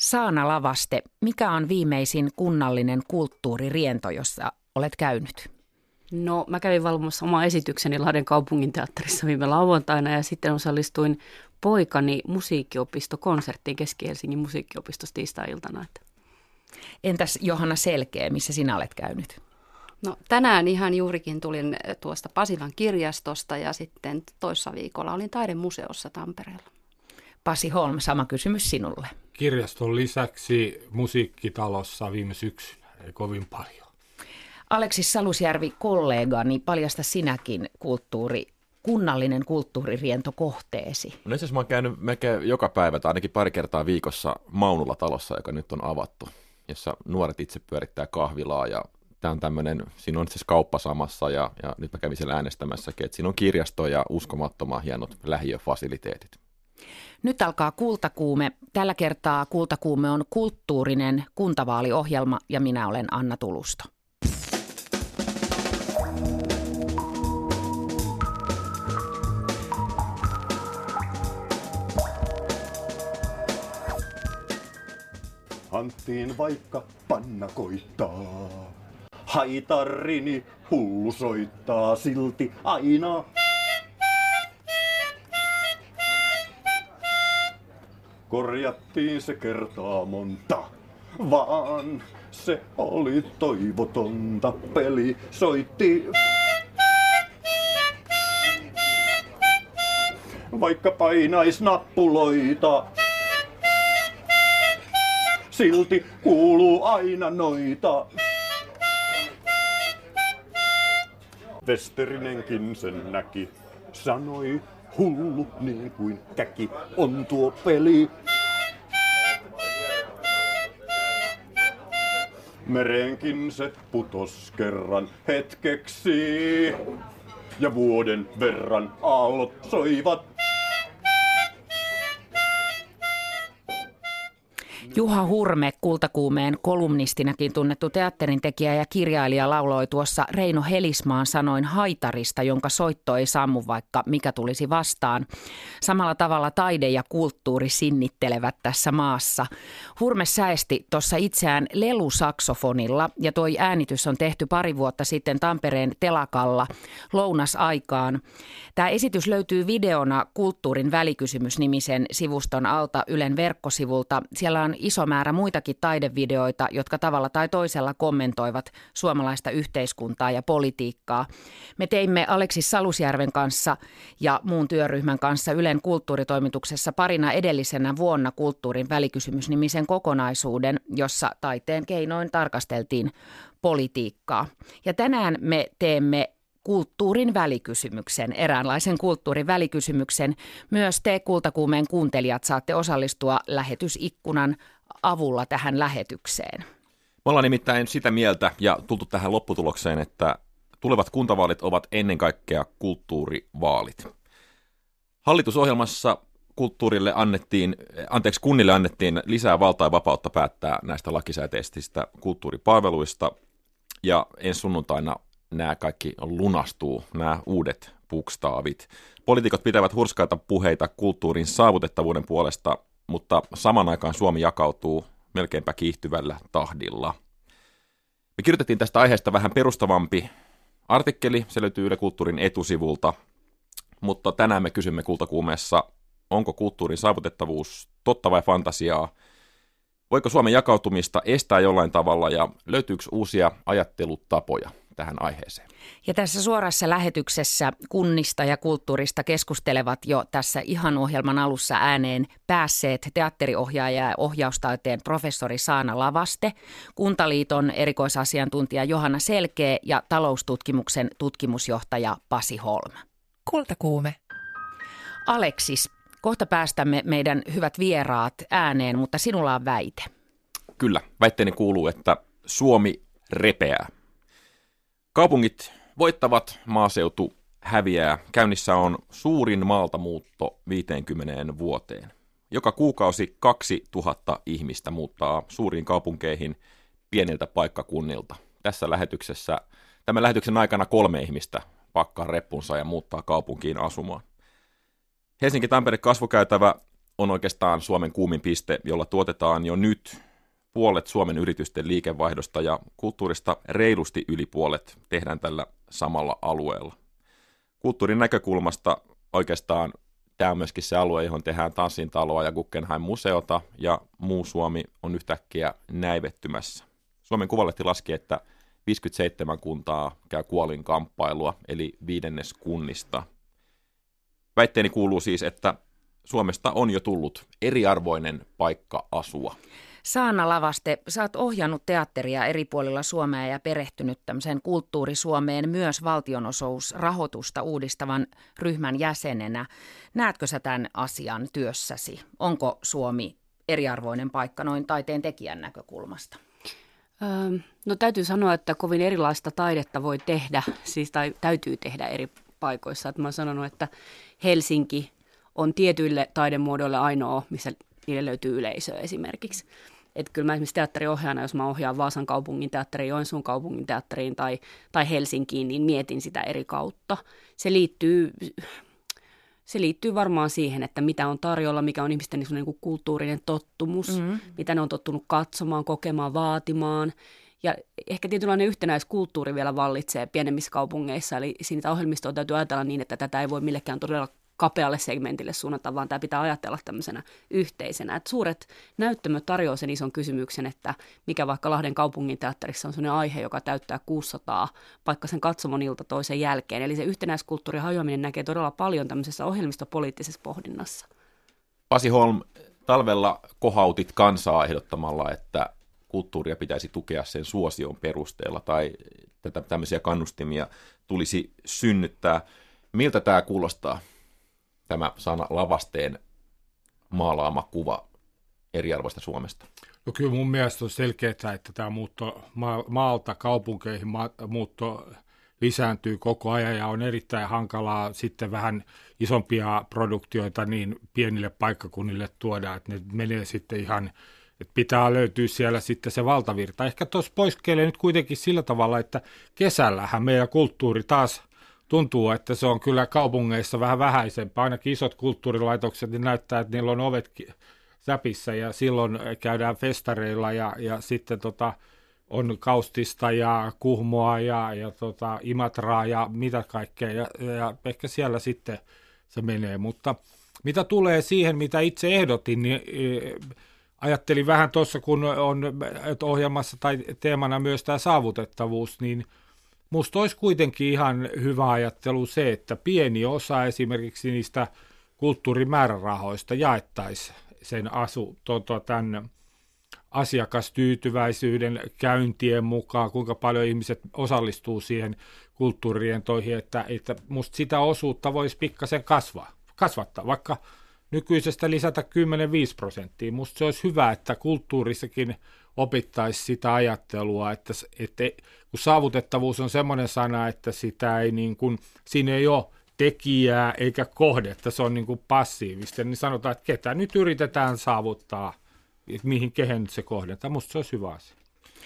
Saana Lavaste, mikä on viimeisin kunnallinen kulttuuririento, jossa olet käynyt? No, mä kävin valvomassa oman esitykseni Lahden kaupunginteatterissa viime lauantaina ja sitten osallistuin poikani musiikkiopistokonserttiin Keski-Helsingin musiikkiopistossa tiistai-iltana. Entäs Johanna Selkee, missä sinä olet käynyt? No, tänään ihan juurikin tulin tuosta Pasilan kirjastosta ja sitten toissa viikolla olin taidemuseossa Tampereella. Pasi Holm, sama kysymys sinulle. Kirjaston lisäksi musiikkitalossa viime syksynä, ei kovin paljon. Aleksis Salusjärvi, kollegani, paljasta sinäkin kunnallinen kulttuuririento kohteesi. No itse asiassa mä oon käynyt melkein joka päivä tai ainakin pari kertaa viikossa Maunula-talossa, joka nyt on avattu, jossa nuoret itse pyörittää kahvilaa ja tää on tämmöinen, siinä on itse asiassa kauppa samassa ja nyt mä kävin siellä äänestämässäkin, että siinä on kirjasto ja uskomattoman hienot lähiöfasiliteetit. Nyt alkaa Kultakuume. Tällä kertaa Kultakuume on kulttuurinen kuntavaaliohjelma ja minä olen Anna Tulusto. Hanttiin vaikka panna koittaa, haitarini hullu soittaa silti aina. Korjattiin se kertaa monta, vaan se oli toivotonta. Peli soitti. Vaikka painais nappuloita, silti kuuluu aina noita. Westerinenkin sen näki, sanoi hullu niin kuin käki, on tuo peli. Mereenkin se putos kerran hetkeksi ja vuoden verran aallot soivat. Juha Hurme, Kultakuumeen kolumnistinakin tunnettu teatterintekijä ja kirjailija, lauloi tuossa Reino Helismaan sanoin haitarista, jonka soitto ei sammu vaikka mikä tulisi vastaan. Samalla tavalla taide ja kulttuuri sinnittelevät tässä maassa. Hurme säesti tuossa itseään lelusaksofonilla ja tuo äänitys on tehty pari vuotta sitten Tampereen telakalla lounasaikaan. Tämä esitys löytyy videona Kulttuurin välikysymys -nimisen sivuston alta Ylen verkkosivulta. Siellä on iso määrä muitakin taidevideoita, jotka tavalla tai toisella kommentoivat suomalaista yhteiskuntaa ja politiikkaa. Me teimme Aleksis Salusjärven kanssa ja muun työryhmän kanssa Ylen kulttuuritoimituksessa parina edellisenä vuonna Kulttuurin välikysymys -nimisen kokonaisuuden, jossa taiteen keinoin tarkasteltiin politiikkaa. Ja tänään me teemme kulttuurin välikysymyksen, eräänlaisen kulttuurin välikysymyksen. Myös te Kultakuumeen kuuntelijat saatte osallistua lähetysikkunan avulla tähän lähetykseen. Me ollaan nimittäin sitä mieltä ja tultu tähän lopputulokseen, että tulevat kuntavaalit ovat ennen kaikkea kulttuurivaalit. Hallitusohjelmassa kunnille annettiin lisää valtaa ja vapautta päättää näistä lakisääteisistä kulttuuripalveluista ja ensi sunnuntaina nämä kaikki lunastuu, nämä uudet bukstaavit. Poliitikot pitävät hurskaita puheita kulttuurin saavutettavuuden puolesta, mutta saman aikaan Suomi jakautuu melkeinpä kiihtyvällä tahdilla. Me kirjoitettiin tästä aiheesta vähän perustavampi artikkeli, se löytyy Yle Kulttuurin etusivulta, mutta tänään me kysymme Kultakuumeessa, onko kulttuurin saavutettavuus totta vai fantasiaa? Voiko Suomen jakautumista estää jollain tavalla ja löytyykö uusia ajattelutapoja tähän aiheeseen? Ja tässä suorassa lähetyksessä kunnista ja kulttuurista keskustelevat jo tässä ihan ohjelman alussa ääneen päässeet teatteriohjaaja ja ohjaustaiteen professori Saana Lavaste, Kuntaliiton erikoisasiantuntija Johanna Selkee ja Taloustutkimuksen tutkimusjohtaja Pasi Holm. Kultakuume. Aleksis, kohta päästämme meidän hyvät vieraat ääneen, mutta sinulla on väite. Kyllä, väitteeni kuuluu, että Suomi repeää. Kaupungit voittavat, maaseutu häviää. Käynnissä on suurin maaltamuutto 50 vuoteen. Joka kuukausi 2000 ihmistä muuttaa suuriin kaupunkeihin pieniltä paikkakunnilta. Tämän lähetyksen aikana 3 ihmistä pakkaa reppunsa ja muuttaa kaupunkiin asumaan. Helsinki-Tampere kasvukäytävä on oikeastaan Suomen kuumin piste, jolla tuotetaan jo nyt puolet Suomen yritysten liikevaihdosta ja kulttuurista reilusti yli puolet tehdään tällä samalla alueella. Kulttuurin näkökulmasta oikeastaan tämä on myöskin se alue, johon tehdään Tanssintaloa ja Guggenheim-museota, ja muu Suomi on yhtäkkiä näivettymässä. Suomen Kuvalehti laski, että 57 kuntaa käy kuolinkamppailua, eli 1/5 kunnista. Väitteeni kuuluu siis, että Suomesta on jo tullut eriarvoinen paikka asua. Saana Lavaste, sä oot ohjannut teatteria eri puolilla Suomea ja perehtynyt tämmöiseen kulttuurisuomeen myös valtionosuusrahoitusta uudistavan ryhmän jäsenenä. Näetkö sä tämän asian työssäsi? Onko Suomi eriarvoinen paikka noin taiteen tekijän näkökulmasta? No täytyy sanoa, että kovin erilaista taidetta voi tehdä, siis tai täytyy tehdä eri paikoissa. Että mä oon sanonut, että Helsinki on tietyille taidemuodoille ainoa, missä niille löytyy yleisöä esimerkiksi. Että kyllä mä esimerkiksi teatteriohjaajana, jos mä ohjaan Vaasan kaupunginteatteriin, Joensuun kaupunginteatteriin tai Helsinkiin, niin mietin sitä eri kautta. Se liittyy varmaan siihen, että mitä on tarjolla, mikä on ihmisten niin kuin kulttuurinen tottumus, mitä ne on tottunut katsomaan, kokemaan, vaatimaan. Ja ehkä tietynlainen yhtenäiskulttuuri vielä vallitsee pienemmissä kaupungeissa, eli siinä ohjelmistoa täytyy ajatella niin, että tätä ei voi millekään todella kapealle segmentille suunnata, vaan tämä pitää ajatella tämmöisenä yhteisenä. Et suuret näyttämöt tarjoaa sen ison kysymyksen, että mikä vaikka Lahden kaupunginteatterissa on sellainen aihe, joka täyttää 600 vaikka sen katsomonilta toisen jälkeen. Eli se yhtenäiskulttuurin hajoaminen näkee todella paljon tämmöisessä ohjelmistopoliittisessa pohdinnassa. Pasi Holm, talvella kohautit kansaa ehdottamalla, että kulttuuria pitäisi tukea sen suosion perusteella tai tämmöisiä kannustimia tulisi synnyttää. Miltä tämä kuulostaa? Tämä Saana Lavasteen maalaama kuva eriarvoista Suomesta. No kyllä mun mielestä on selkeää, että tämä muutto maalta kaupunkeihin muutto lisääntyy koko ajan ja on erittäin hankalaa sitten vähän isompia produktioita niin pienille paikkakunnille tuoda, että ne menee sitten ihan, että pitää löytyä siellä sitten se valtavirta. Ehkä tuossa poiskeilee nyt kuitenkin sillä tavalla, että kesällähän meidän kulttuuri taas tuntuu, että se on kyllä kaupungeissa vähän vähäisempää. Ainakin isot kulttuurilaitokset niin näyttää, että niillä on ovet säpissä ja silloin käydään festareilla ja sitten on Kaustista ja Kuhmoa ja Imatraa ja mitä kaikkea. Ja ehkä siellä sitten se menee. Mutta mitä tulee siihen, mitä itse ehdotin, niin ajattelin vähän tuossa, kun on ohjelmassa tai teemana myös tämä saavutettavuus, niin musta olisi kuitenkin ihan hyvä ajattelu se, että pieni osa esimerkiksi niistä kulttuurimäärärahoista jaettaisiin sen tämän asiakastyytyväisyyden käyntien mukaan, kuinka paljon ihmiset osallistuu siihen kulttuurientoihin, että musta sitä osuutta voisi pikkasen kasvattaa, vaikka nykyisestä lisätä 10-5%. Musta se olisi hyvä, että kulttuurissakin opittaisi sitä ajattelua, että kun saavutettavuus on semmoinen sana, että sitä ei niin kuin, siinä ei ole tekijää eikä kohdetta, se on niin kuin passiivista, niin sanotaan, että ketä nyt yritetään saavuttaa, mihin kehen se kohdentaa. Musta se olisi hyvä asia.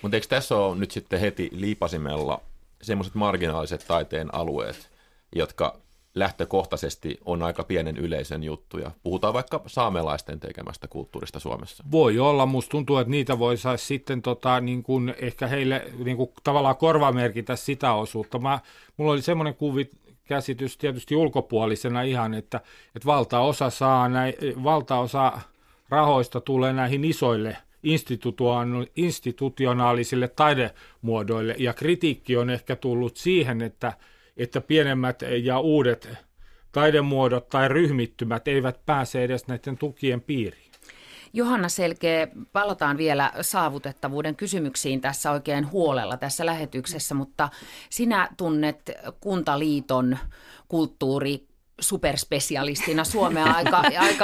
Mutta eikö tässä ole nyt sitten heti liipasimella semmoiset marginaaliset taiteen alueet, jotka lähtökohtaisesti on aika pienen yleisön juttuja. Puhutaan vaikka saamelaisten tekemästä kulttuurista Suomessa. Voi olla, musta tuntuu, että niitä voi saisi sitten niin kuin ehkä heille niin kuin tavallaan korvamerkitä sitä osuutta. Mulla oli semmoinen käsitys tietysti ulkopuolisena ihan, että valtaosa rahoista tulee näihin isoille institutionaalisille taidemuodoille, ja kritiikki on ehkä tullut siihen, että pienemmät ja uudet taidemuodot tai ryhmittymät eivät pääse edes näiden tukien piiriin. Johanna Selkee, palataan vielä saavutettavuuden kysymyksiin tässä oikein huolella tässä lähetyksessä, mutta sinä tunnet Kuntaliiton kulttuurisuperspesialistina Suomea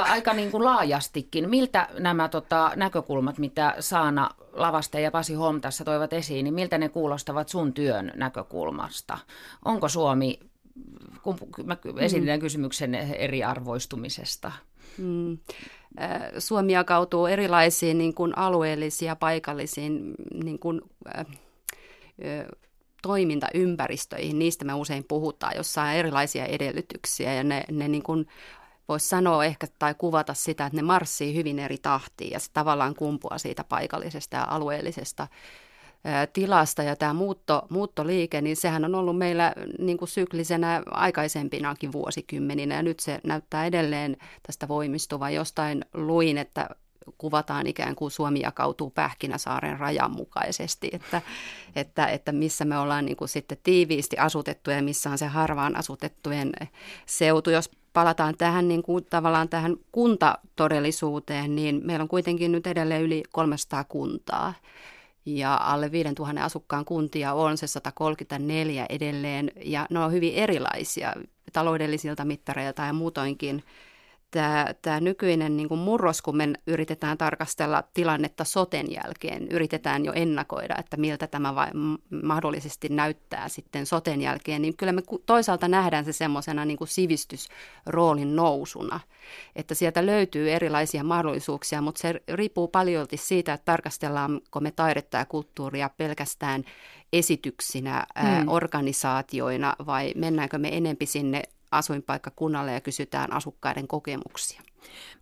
aika niin kuin laajastikin. Miltä nämä näkökulmat, mitä Saana Lavaste ja Pasi Holm tässä toivat esiin, niin miltä ne kuulostavat sun työn näkökulmasta? Onko Suomi, kun mä esitin kysymyksen eriarvoistumisesta? Suomi jakautuu erilaisiin niin kuin alueellisiin ja paikallisiin niin kuin, toimintaympäristöihin. Niistä me usein puhutaan, jossa on erilaisia edellytyksiä ja ne niin kuin voisi sanoa ehkä tai kuvata sitä, että ne marssii hyvin eri tahtiin ja se tavallaan kumpuaa siitä paikallisesta ja alueellisesta tilasta. Ja tämä muuttoliike, niin sehän on ollut meillä niin kuin syklisenä aikaisempinakin vuosikymmeninä ja nyt se näyttää edelleen tästä voimistuvan. Jostain luin, että kuvataan ikään kuin Suomi jakautuu Pähkinäsaaren rajan mukaisesti, että missä me ollaan niin kuin sitten tiiviisti asutettuja ja missä on se harvaan asutettujen seutu. Jos palataan tähän niin kuin tavallaan tähän kuntatodellisuuteen, niin meillä on kuitenkin nyt edelleen yli 300 kuntaa. Ja alle 5000 asukkaan kuntia on se 134 edelleen, ja ne on hyvin erilaisia taloudellisilta mittareilta ja muutoinkin. Tämä nykyinen niin kuin murros, kun me yritetään tarkastella tilannetta soten jälkeen, yritetään jo ennakoida, että miltä tämä mahdollisesti näyttää sitten soten jälkeen, niin kyllä me toisaalta nähdään se semmoisena niin kuin sivistysroolin nousuna, että sieltä löytyy erilaisia mahdollisuuksia, mutta se riippuu paljolti siitä, että tarkastellaanko me taidetta ja kulttuuria pelkästään esityksinä, organisaatioina vai mennäänkö me enempi sinne asuinpaikkakunnalle ja kysytään asukkaiden kokemuksia.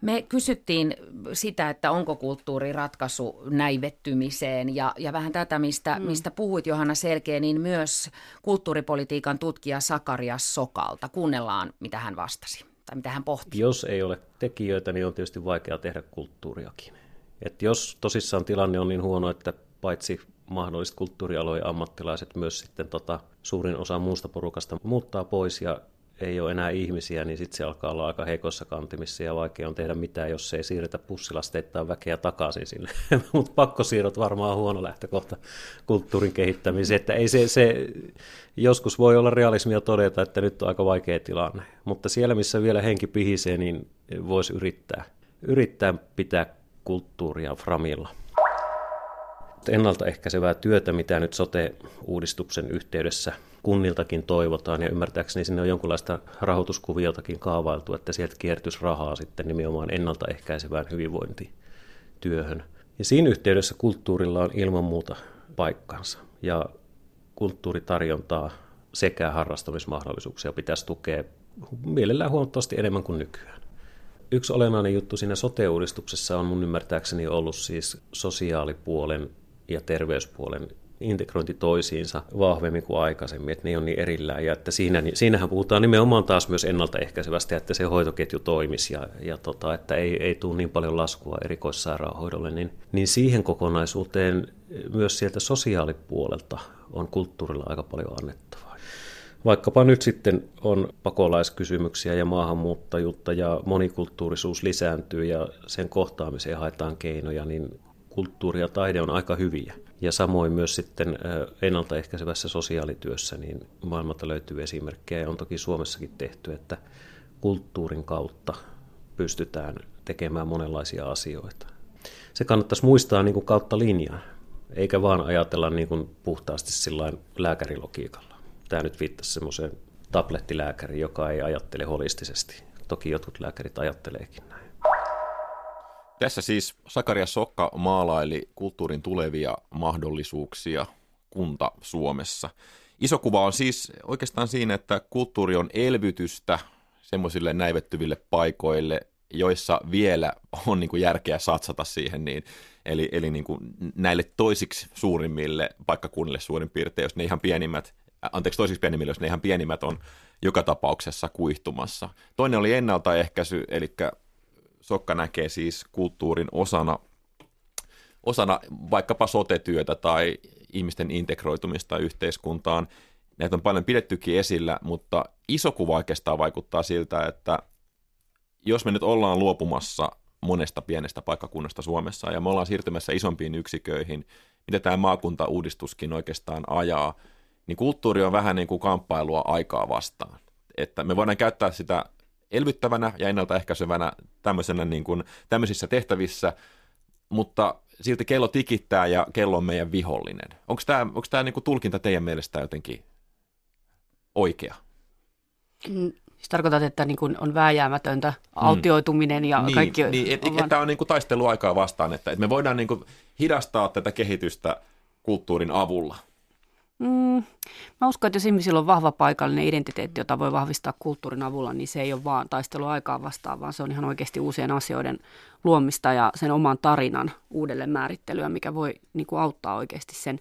Me kysyttiin sitä, että onko kulttuuri ratkaisu näivettymiseen ja vähän tätä, mistä puhuit Johanna Selkee, niin myös kulttuuripolitiikan tutkija Sakaria Sokalta. Kuunnellaan, mitä hän vastasi tai mitä hän pohti. Jos ei ole tekijöitä, niin on tietysti vaikea tehdä kulttuuriakin. Et jos tosissaan tilanne on niin huono, että paitsi mahdolliset kulttuurialojen ammattilaiset myös sitten suurin osa muusta porukasta muuttaa pois ja ei ole enää ihmisiä, niin sitten se alkaa olla aika heikossa kantimissa ja vaikea on tehdä mitään, jos ei siirretä pussilasteittain väkeä takaisin sinne. Mutta pakkosiirrot varmaan huono lähtökohta kulttuurin kehittämiseen. Että ei se joskus voi olla realismia todeta, että nyt on aika vaikea tilanne. Mutta siellä, missä vielä henki pihisee, niin voisi yrittää pitää kulttuuria framilla. Ennaltaehkäisevää työtä, mitä nyt sote-uudistuksen yhteydessä kunniltakin toivotaan, ja ymmärtääkseni sinne on jonkinlaista rahoituskuviotakin kaavailtu, että sieltä kiertyisi rahaa sitten nimenomaan ennaltaehkäisevään hyvinvointityöhön. Ja siinä yhteydessä kulttuurilla on ilman muuta paikkansa, ja kulttuuritarjontaa sekä harrastamismahdollisuuksia pitäisi tukea mielellään huomattavasti enemmän kuin nykyään. Yksi olennainen juttu siinä sote-uudistuksessa on mun ymmärtääkseni ollut siis sosiaalipuolen ja terveyspuolen integrointi toisiinsa vahvemmin kuin aikaisemmin, että ne on niin erillään ja että siinähän puhutaan nimenomaan taas myös ennaltaehkäisevästä, että se hoitoketju toimisi ja että ei tule niin paljon laskua erikoissairaanhoidolle, niin siihen kokonaisuuteen myös sieltä sosiaalipuolelta on kulttuurilla aika paljon annettavaa. Vaikkapa nyt sitten on pakolaiskysymyksiä ja maahanmuuttajuutta ja monikulttuurisuus lisääntyy ja sen kohtaamiseen haetaan keinoja, niin kulttuuri ja taide on aika hyviä. Ja samoin myös sitten ennaltaehkäisevässä sosiaalityössä niin maailmalta löytyy esimerkkejä ja on toki Suomessakin tehty, että kulttuurin kautta pystytään tekemään monenlaisia asioita. Se kannattaisi muistaa niin kuin kautta linjaa, eikä vaan ajatella niin kuin puhtaasti sillain lääkärilogiikalla. Tämä nyt viittasi semmoiseen tablettilääkäriin, joka ei ajattele holistisesti. Toki jotkut lääkärit ajatteleekin näin. Tässä siis Sakaria Sokka maalaili kulttuurin tulevia mahdollisuuksia kunta Suomessa. Iso kuva on siis oikeastaan siinä, että kulttuuri on elvytystä semmoisille näivettyville paikoille, joissa vielä on niin kuin järkeä satsata siihen, niin, eli niin kuin näille toisiksi suurimmille paikkakunnille suurin piirtein, jos ne ihan pienimmät, jos ne ihan pienimmät on joka tapauksessa kuihtumassa. Toinen oli ennaltaehkäisy, eli Sokka näkee siis kulttuurin osana vaikkapa sote-työtä tai ihmisten integroitumista yhteiskuntaan. Näitä on paljon pidettykin esillä, mutta iso kuva oikeastaan vaikuttaa siltä, että jos me nyt ollaan luopumassa monesta pienestä paikkakunnasta Suomessa ja me ollaan siirtymässä isompiin yksiköihin, mitä tämä maakuntauudistuskin oikeastaan ajaa, niin kulttuuri on vähän niin kuin kamppailua aikaa vastaan. Että me voidaan käyttää sitä elvyttävänä ja ennaltaehkäisevänä niin kuin tämmöisissä tehtävissä, mutta silti kello tikittää ja kello on meidän vihollinen. Onko tämä niin kuin tulkinta teidän mielestä jotenkin oikea? Tarkoitat, että niin kuin on vääjäämätöntä autioituminen ja kaikki... Niin, tämä on niin kuin taistelu aikaa vastaan, että me voidaan niin kuin hidastaa tätä kehitystä kulttuurin avulla. Mä uskon, että jos ihmisillä on vahva paikallinen identiteetti, jota voi vahvistaa kulttuurin avulla, niin se ei ole vaan taistelua aikaa vastaan, vaan se on ihan oikeasti uusien asioiden luomista ja sen oman tarinan uudelleen määrittelyä, mikä voi niin kuin auttaa oikeasti sen,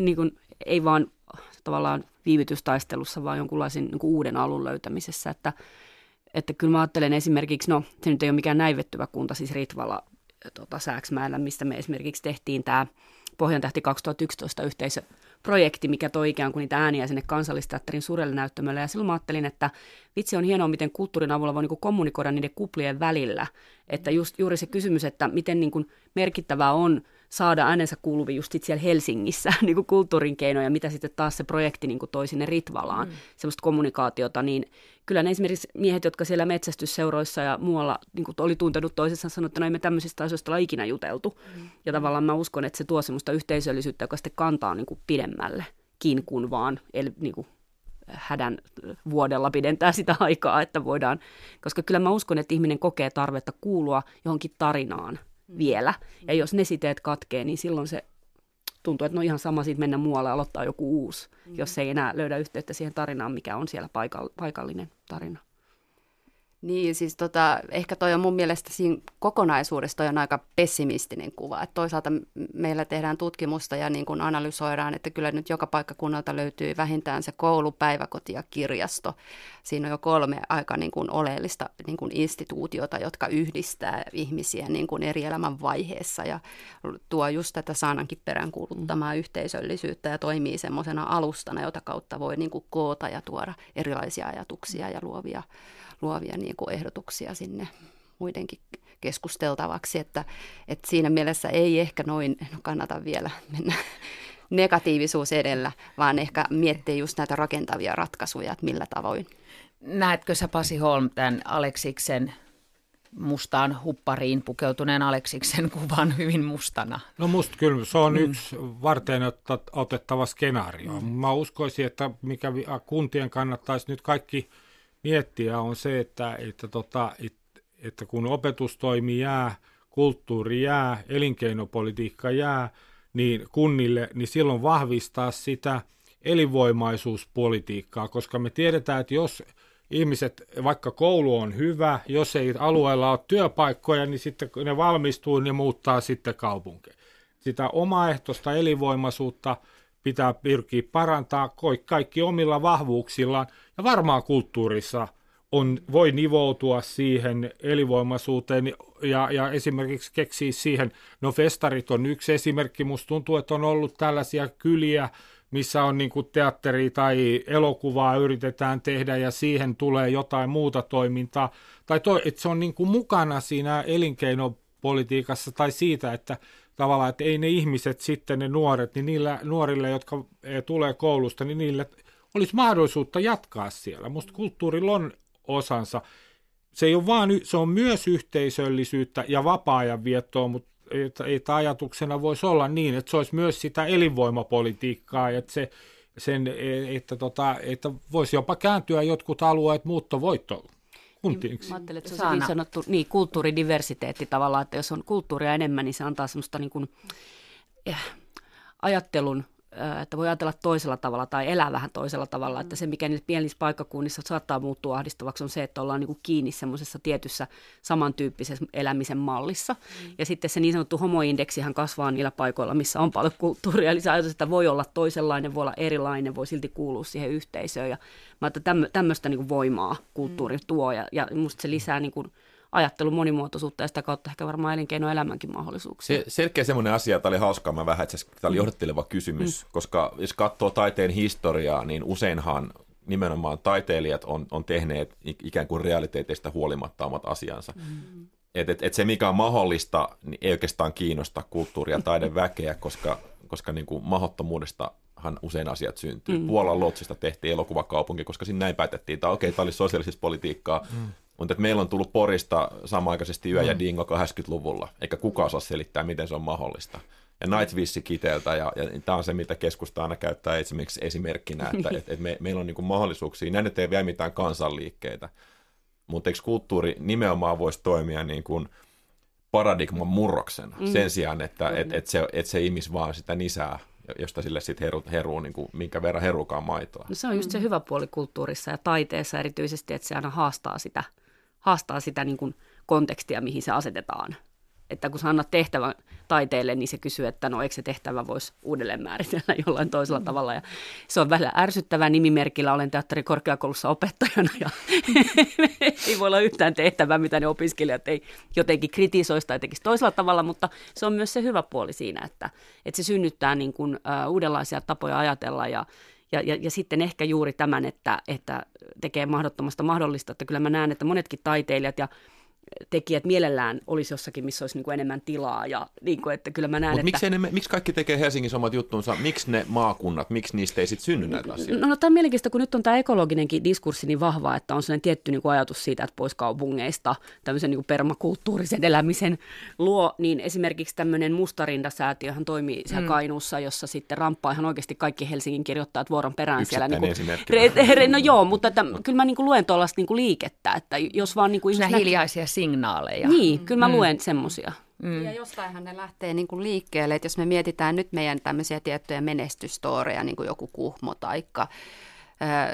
niin kuin, ei vaan tavallaan viivytystaistelussa, vaan jonkunlaisen niin kuin uuden alun löytämisessä. Että kyllä mä ajattelen esimerkiksi, no se nyt ei ole mikään näivettyvä kunta, siis Ritvala Sääksmäellä, mistä me esimerkiksi tehtiin tämä Pohjantähti 2011 yhteisöprojekti, mikä toi ikään kuin niitä ääniä sinne Kansallisteatterin suurelle näyttämölle. Ja silloin mä ajattelin, että vitsi on hienoa, miten kulttuurin avulla voi niin kuin kommunikoida niiden kuplien välillä. Että juuri se kysymys, että miten niin kuin merkittävää on saada äänensä kuuluviin just siellä Helsingissä niin kuin kulttuurin keinoja, mitä sitten taas se projekti niin kuin toi sinne Ritvalaan, semmoista kommunikaatiota, niin kyllä ne esimerkiksi miehet, jotka siellä metsästysseuroissa ja muualla niin kuin oli tuntenut toisessaan, sanoi, että no, ei me tämmöisistä asioista ole ikinä juteltu. Ja tavallaan mä uskon, että se tuo semmoista yhteisöllisyyttä, joka sitten kantaa niin kuin pidemmällekin kuin vaan niin kuin hädän vuodella pidentää sitä aikaa, että voidaan, koska kyllä mä uskon, että ihminen kokee tarvetta kuulua johonkin tarinaan vielä. Ja jos ne siteet katkee, niin silloin se tuntuu, että no ihan sama siitä mennä muualle ja aloittaa joku uusi, jos ei enää löydä yhteyttä siihen tarinaan, mikä on siellä paikallinen tarina. Niin, siis ehkä toi on mun mielestä siinä kokonaisuudessa toi on aika pessimistinen kuva. Et toisaalta meillä tehdään tutkimusta ja niin kun analysoidaan, että kyllä nyt joka paikkakunnalta löytyy vähintään se koulu, päiväkoti ja kirjasto. Siinä on jo 3 aika niin kun oleellista niin kun instituutiota, jotka yhdistää ihmisiä niin kun eri elämän vaiheessa ja tuo just tätä Saanankin peräänkuuluttamaa yhteisöllisyyttä ja toimii semmoisena alustana, jota kautta voi niin kun koota ja tuoda erilaisia ajatuksia ja luovia niin kuin ehdotuksia sinne muidenkin keskusteltavaksi, että siinä mielessä ei ehkä noin kannata vielä mennä negatiivisuus edellä, vaan ehkä miettiä just näitä rakentavia ratkaisuja, että millä tavoin. Näetkö sä, Pasi Holm, tämän Aleksiksen mustaan huppariin pukeutuneen Aleksiksen kuvan hyvin mustana? No musta kyllä, se on yksi varteenotettava skenaario. Mä uskoisin, että mikä kuntien kannattaisi nyt kaikki miettiä on se, että kun opetustoimi jää, kulttuuri jää, elinkeinopolitiikka jää niin kunnille, niin silloin vahvistaa sitä elinvoimaisuuspolitiikkaa, koska me tiedetään, että jos ihmiset, vaikka koulu on hyvä, jos ei alueella ole työpaikkoja, niin sitten kun ne valmistuu, niin muuttaa sitten kaupunkeen. Sitä omaehtoista elinvoimaisuutta pitää pyrkiä parantaa kaikki omilla vahvuuksillaan, ja varmaan kulttuurissa voi nivoutua siihen elinvoimaisuuteen ja esimerkiksi keksiä siihen, no festarit on yksi esimerkki, musta tuntuu, että on ollut tällaisia kyliä, missä on niin kuin teatteri tai elokuvaa yritetään tehdä ja siihen tulee jotain muuta toimintaa, tai että se on niin kuin mukana siinä elinkeinopolitiikassa tai siitä, että tavallaan, että ei ne ihmiset sitten, ne nuoret, niin niillä nuorille, jotka tulee koulusta, niin niillä olisi mahdollisuutta jatkaa siellä. Musta kulttuurilla on osansa. Se on myös yhteisöllisyyttä ja vapaa-ajan viettoa, mutta että ajatuksena voisi olla niin, että se olisi myös sitä elinvoimapolitiikkaa, että että voisi jopa kääntyä jotkut alueet muuttovoittoon. Mä ajattelen, että se on hyvin sanottu niin, kulttuuridiversiteetti tavallaan, että jos on kulttuuria enemmän, niin se antaa semmoista niin kuin, ajattelun, että voi ajatella toisella tavalla tai elää vähän toisella tavalla, että se mikä niissä pienissä paikkakunnissa saattaa muuttua ahdistavaksi on se, että ollaan niin kuin kiinni semmoisessa tietyssä samantyyppisessä elämisen mallissa. Ja sitten se niin sanottu homoindeksihan kasvaa niillä paikoilla, missä on paljon kulttuuria, eli se ajatus, että voi olla toisenlainen, voi olla erilainen, voi silti kuulua siihen yhteisöön. Ja mä ajattelin, että tämmöistä niin kuin voimaa kulttuuri tuo ja musta se lisää niin kuin ajattelun monimuotoisuutta ja sitä kautta ehkä varmaan elinkeinoelämänkin mahdollisuuksia. Selkeä semmoinen asia, tämä oli hauskaa, mä vähän itse asiassa, tämä oli johdatteleva kysymys, koska jos katsoo taiteen historiaa, niin useinhan nimenomaan taiteilijat on tehneet ikään kuin realiteeteista huolimatta omat asiansa. Et se, mikä on mahdollista, niin ei oikeastaan kiinnosta kulttuuria ja taideväkeä, koska niin kuin mahdottomuudestahan usein asiat syntyy. Puolan Lotsista tehtiin elokuvakaupunki, koska siinä näin päätettiin, että okei, tämä oli sosiaalista politiikkaa. Mutta meillä on tullut Porista samaaikaisesti Yö ja Dingo 80-luvulla, eikä kukaan osaa selittää, miten se on mahdollista. Ja Nightwish Kiteeltä, ja tämä on se, mitä keskusta aina käyttää esimerkkinä, että meillä on niinku mahdollisuuksia. Näin ei vielä mitään kansanliikkeitä, mutta eikö kulttuuri nimenomaan voisi toimia niin kuin paradigman murroksena sen sijaan, että se ihmis vaan sitä nisää josta sille sitten heruu niin kuin, minkä verran herukaan maitoa. No se on just se hyvä puoli kulttuurissa ja taiteessa erityisesti, että se aina haastaa sitä niin kuin kontekstia, mihin se asetetaan. Että kun sä annat tehtävän taiteelle, niin se kysyy, että no eikö se tehtävä voisi uudelleen määritellä jollain toisella tavalla. Ja se on vähän ärsyttävää. Nimimerkillä olen teatterikorkeakoulussa opettajana ja ei voi olla yhtään tehtävää, mitä ne opiskelijat ei jotenkin kritisoisi tai tekisi toisella tavalla, mutta se on myös se hyvä puoli siinä, että se synnyttää niin kuin uudenlaisia tapoja ajatella ja sitten ehkä juuri tämän, että tekee mahdottomasta mahdollista, että kyllä mä näen, että monetkin taiteilijat ja tekijät mielellään olisi jossakin, missä olisi niin kuin enemmän tilaa. Ja niin kuin, että kyllä mä näen, miksi kaikki tekee Helsingin omat juttunsa? Miksi ne maakunnat, miksi niistä ei sitten synny näitä asioita? No tämä on mielenkiintoista, kun nyt on tämä ekologinenkin diskurssi niin vahva, että on sellainen tietty niin kuin ajatus siitä, että pois kaupungeista tämmöisen niin kuin permakulttuurisen elämisen luo. Niin esimerkiksi tämmöinen Mustarinda-säätiöhän toimii siellä Kainuussa, jossa sitten ramppaa ihan oikeasti kaikki Helsingin kirjoittajat vuoron perään siellä. Niin kuin, no joo, mutta kyllä mä niin kuin luen tuollaista niin kuin liikettä, että jos vaan niin kuin hiljaisia signaaleja. Niin, kyllä mä luen semmoisia. Ja jostainhan ne lähtee niin kuin liikkeelle, että jos me mietitään nyt meidän tämmöisiä tiettyjä menestystooreja, niin kuin joku Kuhmo taikka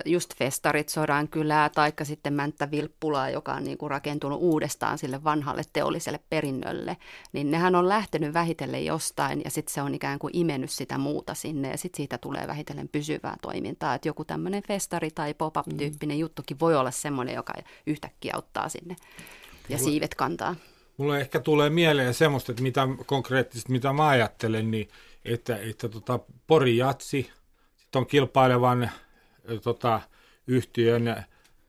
just festarit Sodankylää taikka sitten Mänttä-Vilppulaa, joka on niin kuin rakentunut uudestaan sille vanhalle teolliselle perinnölle, niin nehän on lähtenyt vähitellen jostain ja sitten se on ikään kuin imennyt sitä muuta sinne ja sitten siitä tulee vähitellen pysyvää toimintaa, että joku tämmöinen festari tai pop-up-tyyppinen juttukin voi olla semmoinen, joka yhtäkkiä ottaa sinne. Ja siivet kantaa. Mulle ehkä tulee mieleen semmoista, että mitä konkreettisesti, mitä mä ajattelen, niin että Porijazzi, sitten on kilpailevan yhtiön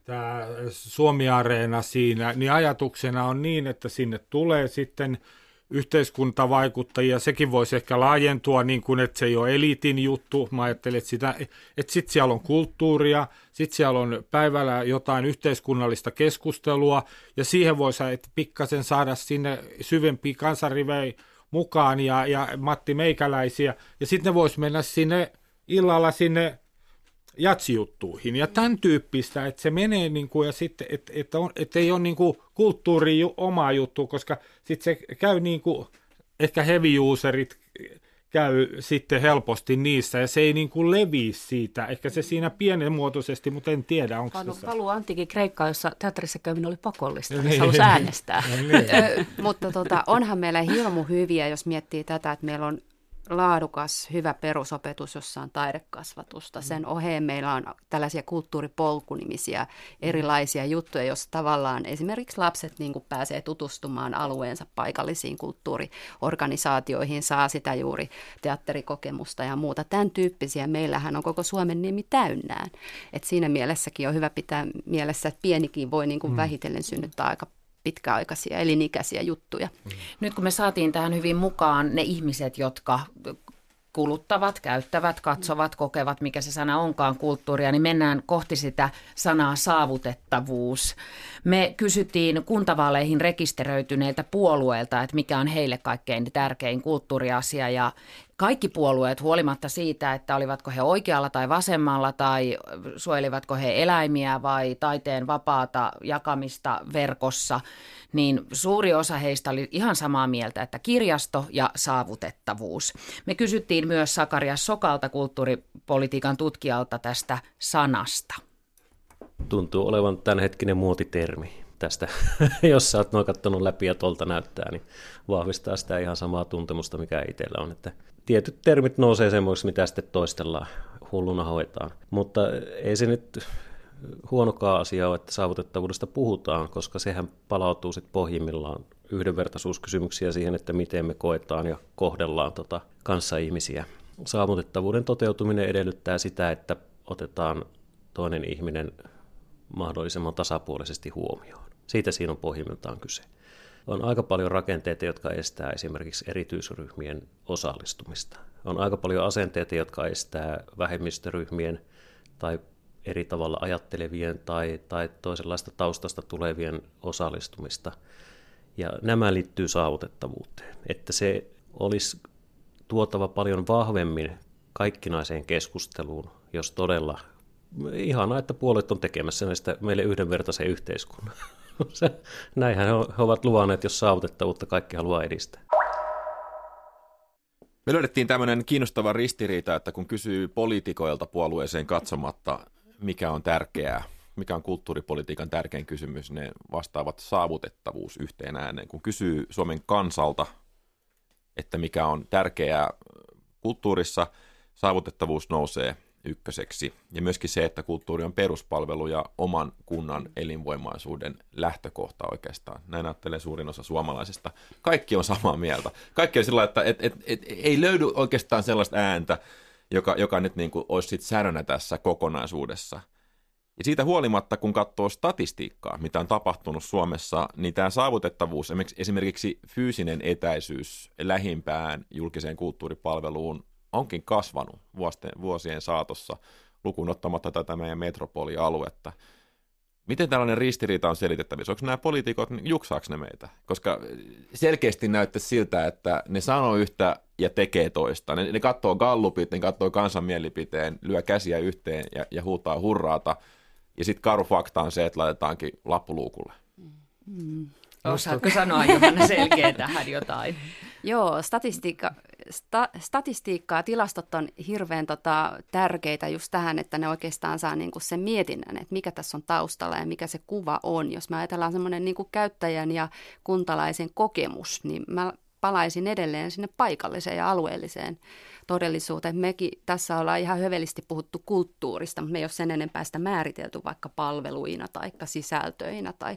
tämä Suomi Areena siinä, niin ajatuksena on niin, että sinne tulee sitten yhteiskuntavaikuttajia, sekin voisi ehkä laajentua niin kuin, että se ei ole eliitin juttu, mä ajattelen, että sitten siellä on kulttuuria, sitten siellä on päivällä jotain yhteiskunnallista keskustelua ja siihen voisi pikkasen saada sinne syvempiä kansanrivejä mukaan ja Matti Meikäläisiä ja sitten ne voisi mennä sinne illalla sinne jatsijuttuihin ja tämän tyyppistä, että se menee niin kuin, ja sitten, että ei ole niin kuin kulttuuri omaa juttua, koska sitten se käy niin kuin, ehkä heavy userit käy sitten helposti niissä ja se ei niin kuin levi siitä, ehkä se siinä pienimuotoisesti, mutta en tiedä, onko se. Paluu antiikin Kreikkaan, jossa teatterissa käyminen oli pakollista, niin se halusi äänestää. Mutta onhan meillä hirmu hyviä, jos miettii tätä, että meillä on laadukas, hyvä perusopetus, jossa on taidekasvatusta. Sen oheen meillä on tällaisia kulttuuripolkunimisiä erilaisia juttuja, joissa tavallaan esimerkiksi lapset niin kuin pääsee tutustumaan alueensa paikallisiin kulttuuriorganisaatioihin, saa sitä juuri teatterikokemusta ja muuta. Tämän tyyppisiä meillähän on koko Suomen nimi täynnään. Et siinä mielessäkin on hyvä pitää mielessä, että pienikin voi niin kuin vähitellen synnyttää aika pitkäaikaisia, elinikäisiä juttuja. Nyt kun me saatiin tähän hyvin mukaan ne ihmiset, jotka kuluttavat, käyttävät, katsovat, kokevat, mikä se sana onkaan, kulttuuria, niin mennään kohti sitä sanaa saavutettavuus. Me kysyttiin kuntavaaleihin rekisteröityneiltä puolueilta, että mikä on heille kaikkein tärkein kulttuuriasia ja kaikki puolueet, huolimatta siitä, että olivatko he oikealla tai vasemmalla tai suojelivatko he eläimiä vai taiteen vapaata jakamista verkossa, niin suuri osa heistä oli ihan samaa mieltä, että kirjasto ja saavutettavuus. Me kysyttiin myös Sakaria Sokalta, kulttuuripolitiikan tutkijalta, tästä sanasta. Tuntuu olevan tämänhetkinen muotitermi tästä, jos sä oot noin katsonut läpi ja tuolta näyttää, niin vahvistaa sitä ihan samaa tuntemusta, mikä itsellä on, että tietyt termit nousee semmoiksi, mitä sitten toistellaan, hulluna hoitaan. Mutta ei se nyt huonokaan asia ole, että saavutettavuudesta puhutaan, koska sehän palautuu sitten pohjimmillaan yhdenvertaisuuskysymyksiä siihen, että miten me koetaan ja kohdellaan kanssaihmisiä. Saavutettavuuden toteutuminen edellyttää sitä, että otetaan toinen ihminen mahdollisimman tasapuolisesti huomioon. Siitä siinä on pohjimmiltaan kyse. On aika paljon rakenteita, jotka estää esimerkiksi erityisryhmien osallistumista. On aika paljon asenteita, jotka estää vähemmistöryhmien tai eri tavalla ajattelevien tai toisenlaista taustasta tulevien osallistumista. Ja nämä liittyy saavutettavuuteen. Että se olisi tuotava paljon vahvemmin kaikkinaiseen keskusteluun, jos todella. Ihanaa, että puolet on tekemässä näistä meille yhdenvertaisen yhteiskunnan. Näinhän he ovat luvanneet, jos saavutettavuutta kaikki haluaa edistää. Me löydettiin tämmöinen kiinnostava ristiriita, että kun kysyy poliitikoilta puolueeseen katsomatta, mikä on tärkeää, mikä on kulttuuripolitiikan tärkein kysymys, ne vastaavat saavutettavuus yhteen ääneen. Kun kysyy Suomen kansalta, että mikä on tärkeää kulttuurissa, saavutettavuus nousee ykköseksi. Ja myöskin se, että kulttuuri on peruspalvelu ja oman kunnan elinvoimaisuuden lähtökohta oikeastaan. Näin ajattelee suurin osa suomalaisista. Kaikki on samaa mieltä. Kaikki on sillä lailla, että ei löydy oikeastaan sellaista ääntä, joka nyt niin kuin olisi sit särönä tässä kokonaisuudessa. Ja siitä huolimatta, kun katsoo statistiikkaa, mitä on tapahtunut Suomessa, niin tämä saavutettavuus, esimerkiksi fyysinen etäisyys lähimpään julkiseen kulttuuripalveluun, onkin kasvanut vuosien saatossa, lukuun ottamatta tätä meidän metropolialuetta. Miten tällainen ristiriita on selitettävissä? Onko nämä poliitikot, juksaako ne meitä? Koska selkeästi näyttää siltä, että ne sanoo yhtä ja tekee toista. Ne katsoo gallupit, ne katsoo kansan mielipiteen, lyö käsiä yhteen ja huutaa hurraata. Ja sitten karu fakta on se, että laitetaankin lappuluukulle. Osaatko sanoa, Johanna Selkee, tähän jotain? Joo, statistiikkaa, tilastot on hirveän tärkeitä just tähän, että ne oikeastaan saa niinku sen mietinnän, että mikä tässä on taustalla ja mikä se kuva on. Jos me ajatellaan semmoinen niinku käyttäjän ja kuntalaisen kokemus, niin mä palaisin edelleen sinne paikalliseen ja alueelliseen todellisuuteen. Mekin tässä ollaan ihan hövelisti puhuttu kulttuurista, mutta me ei ole sen enempää sitä määritelty vaikka palveluina tai sisältöinä tai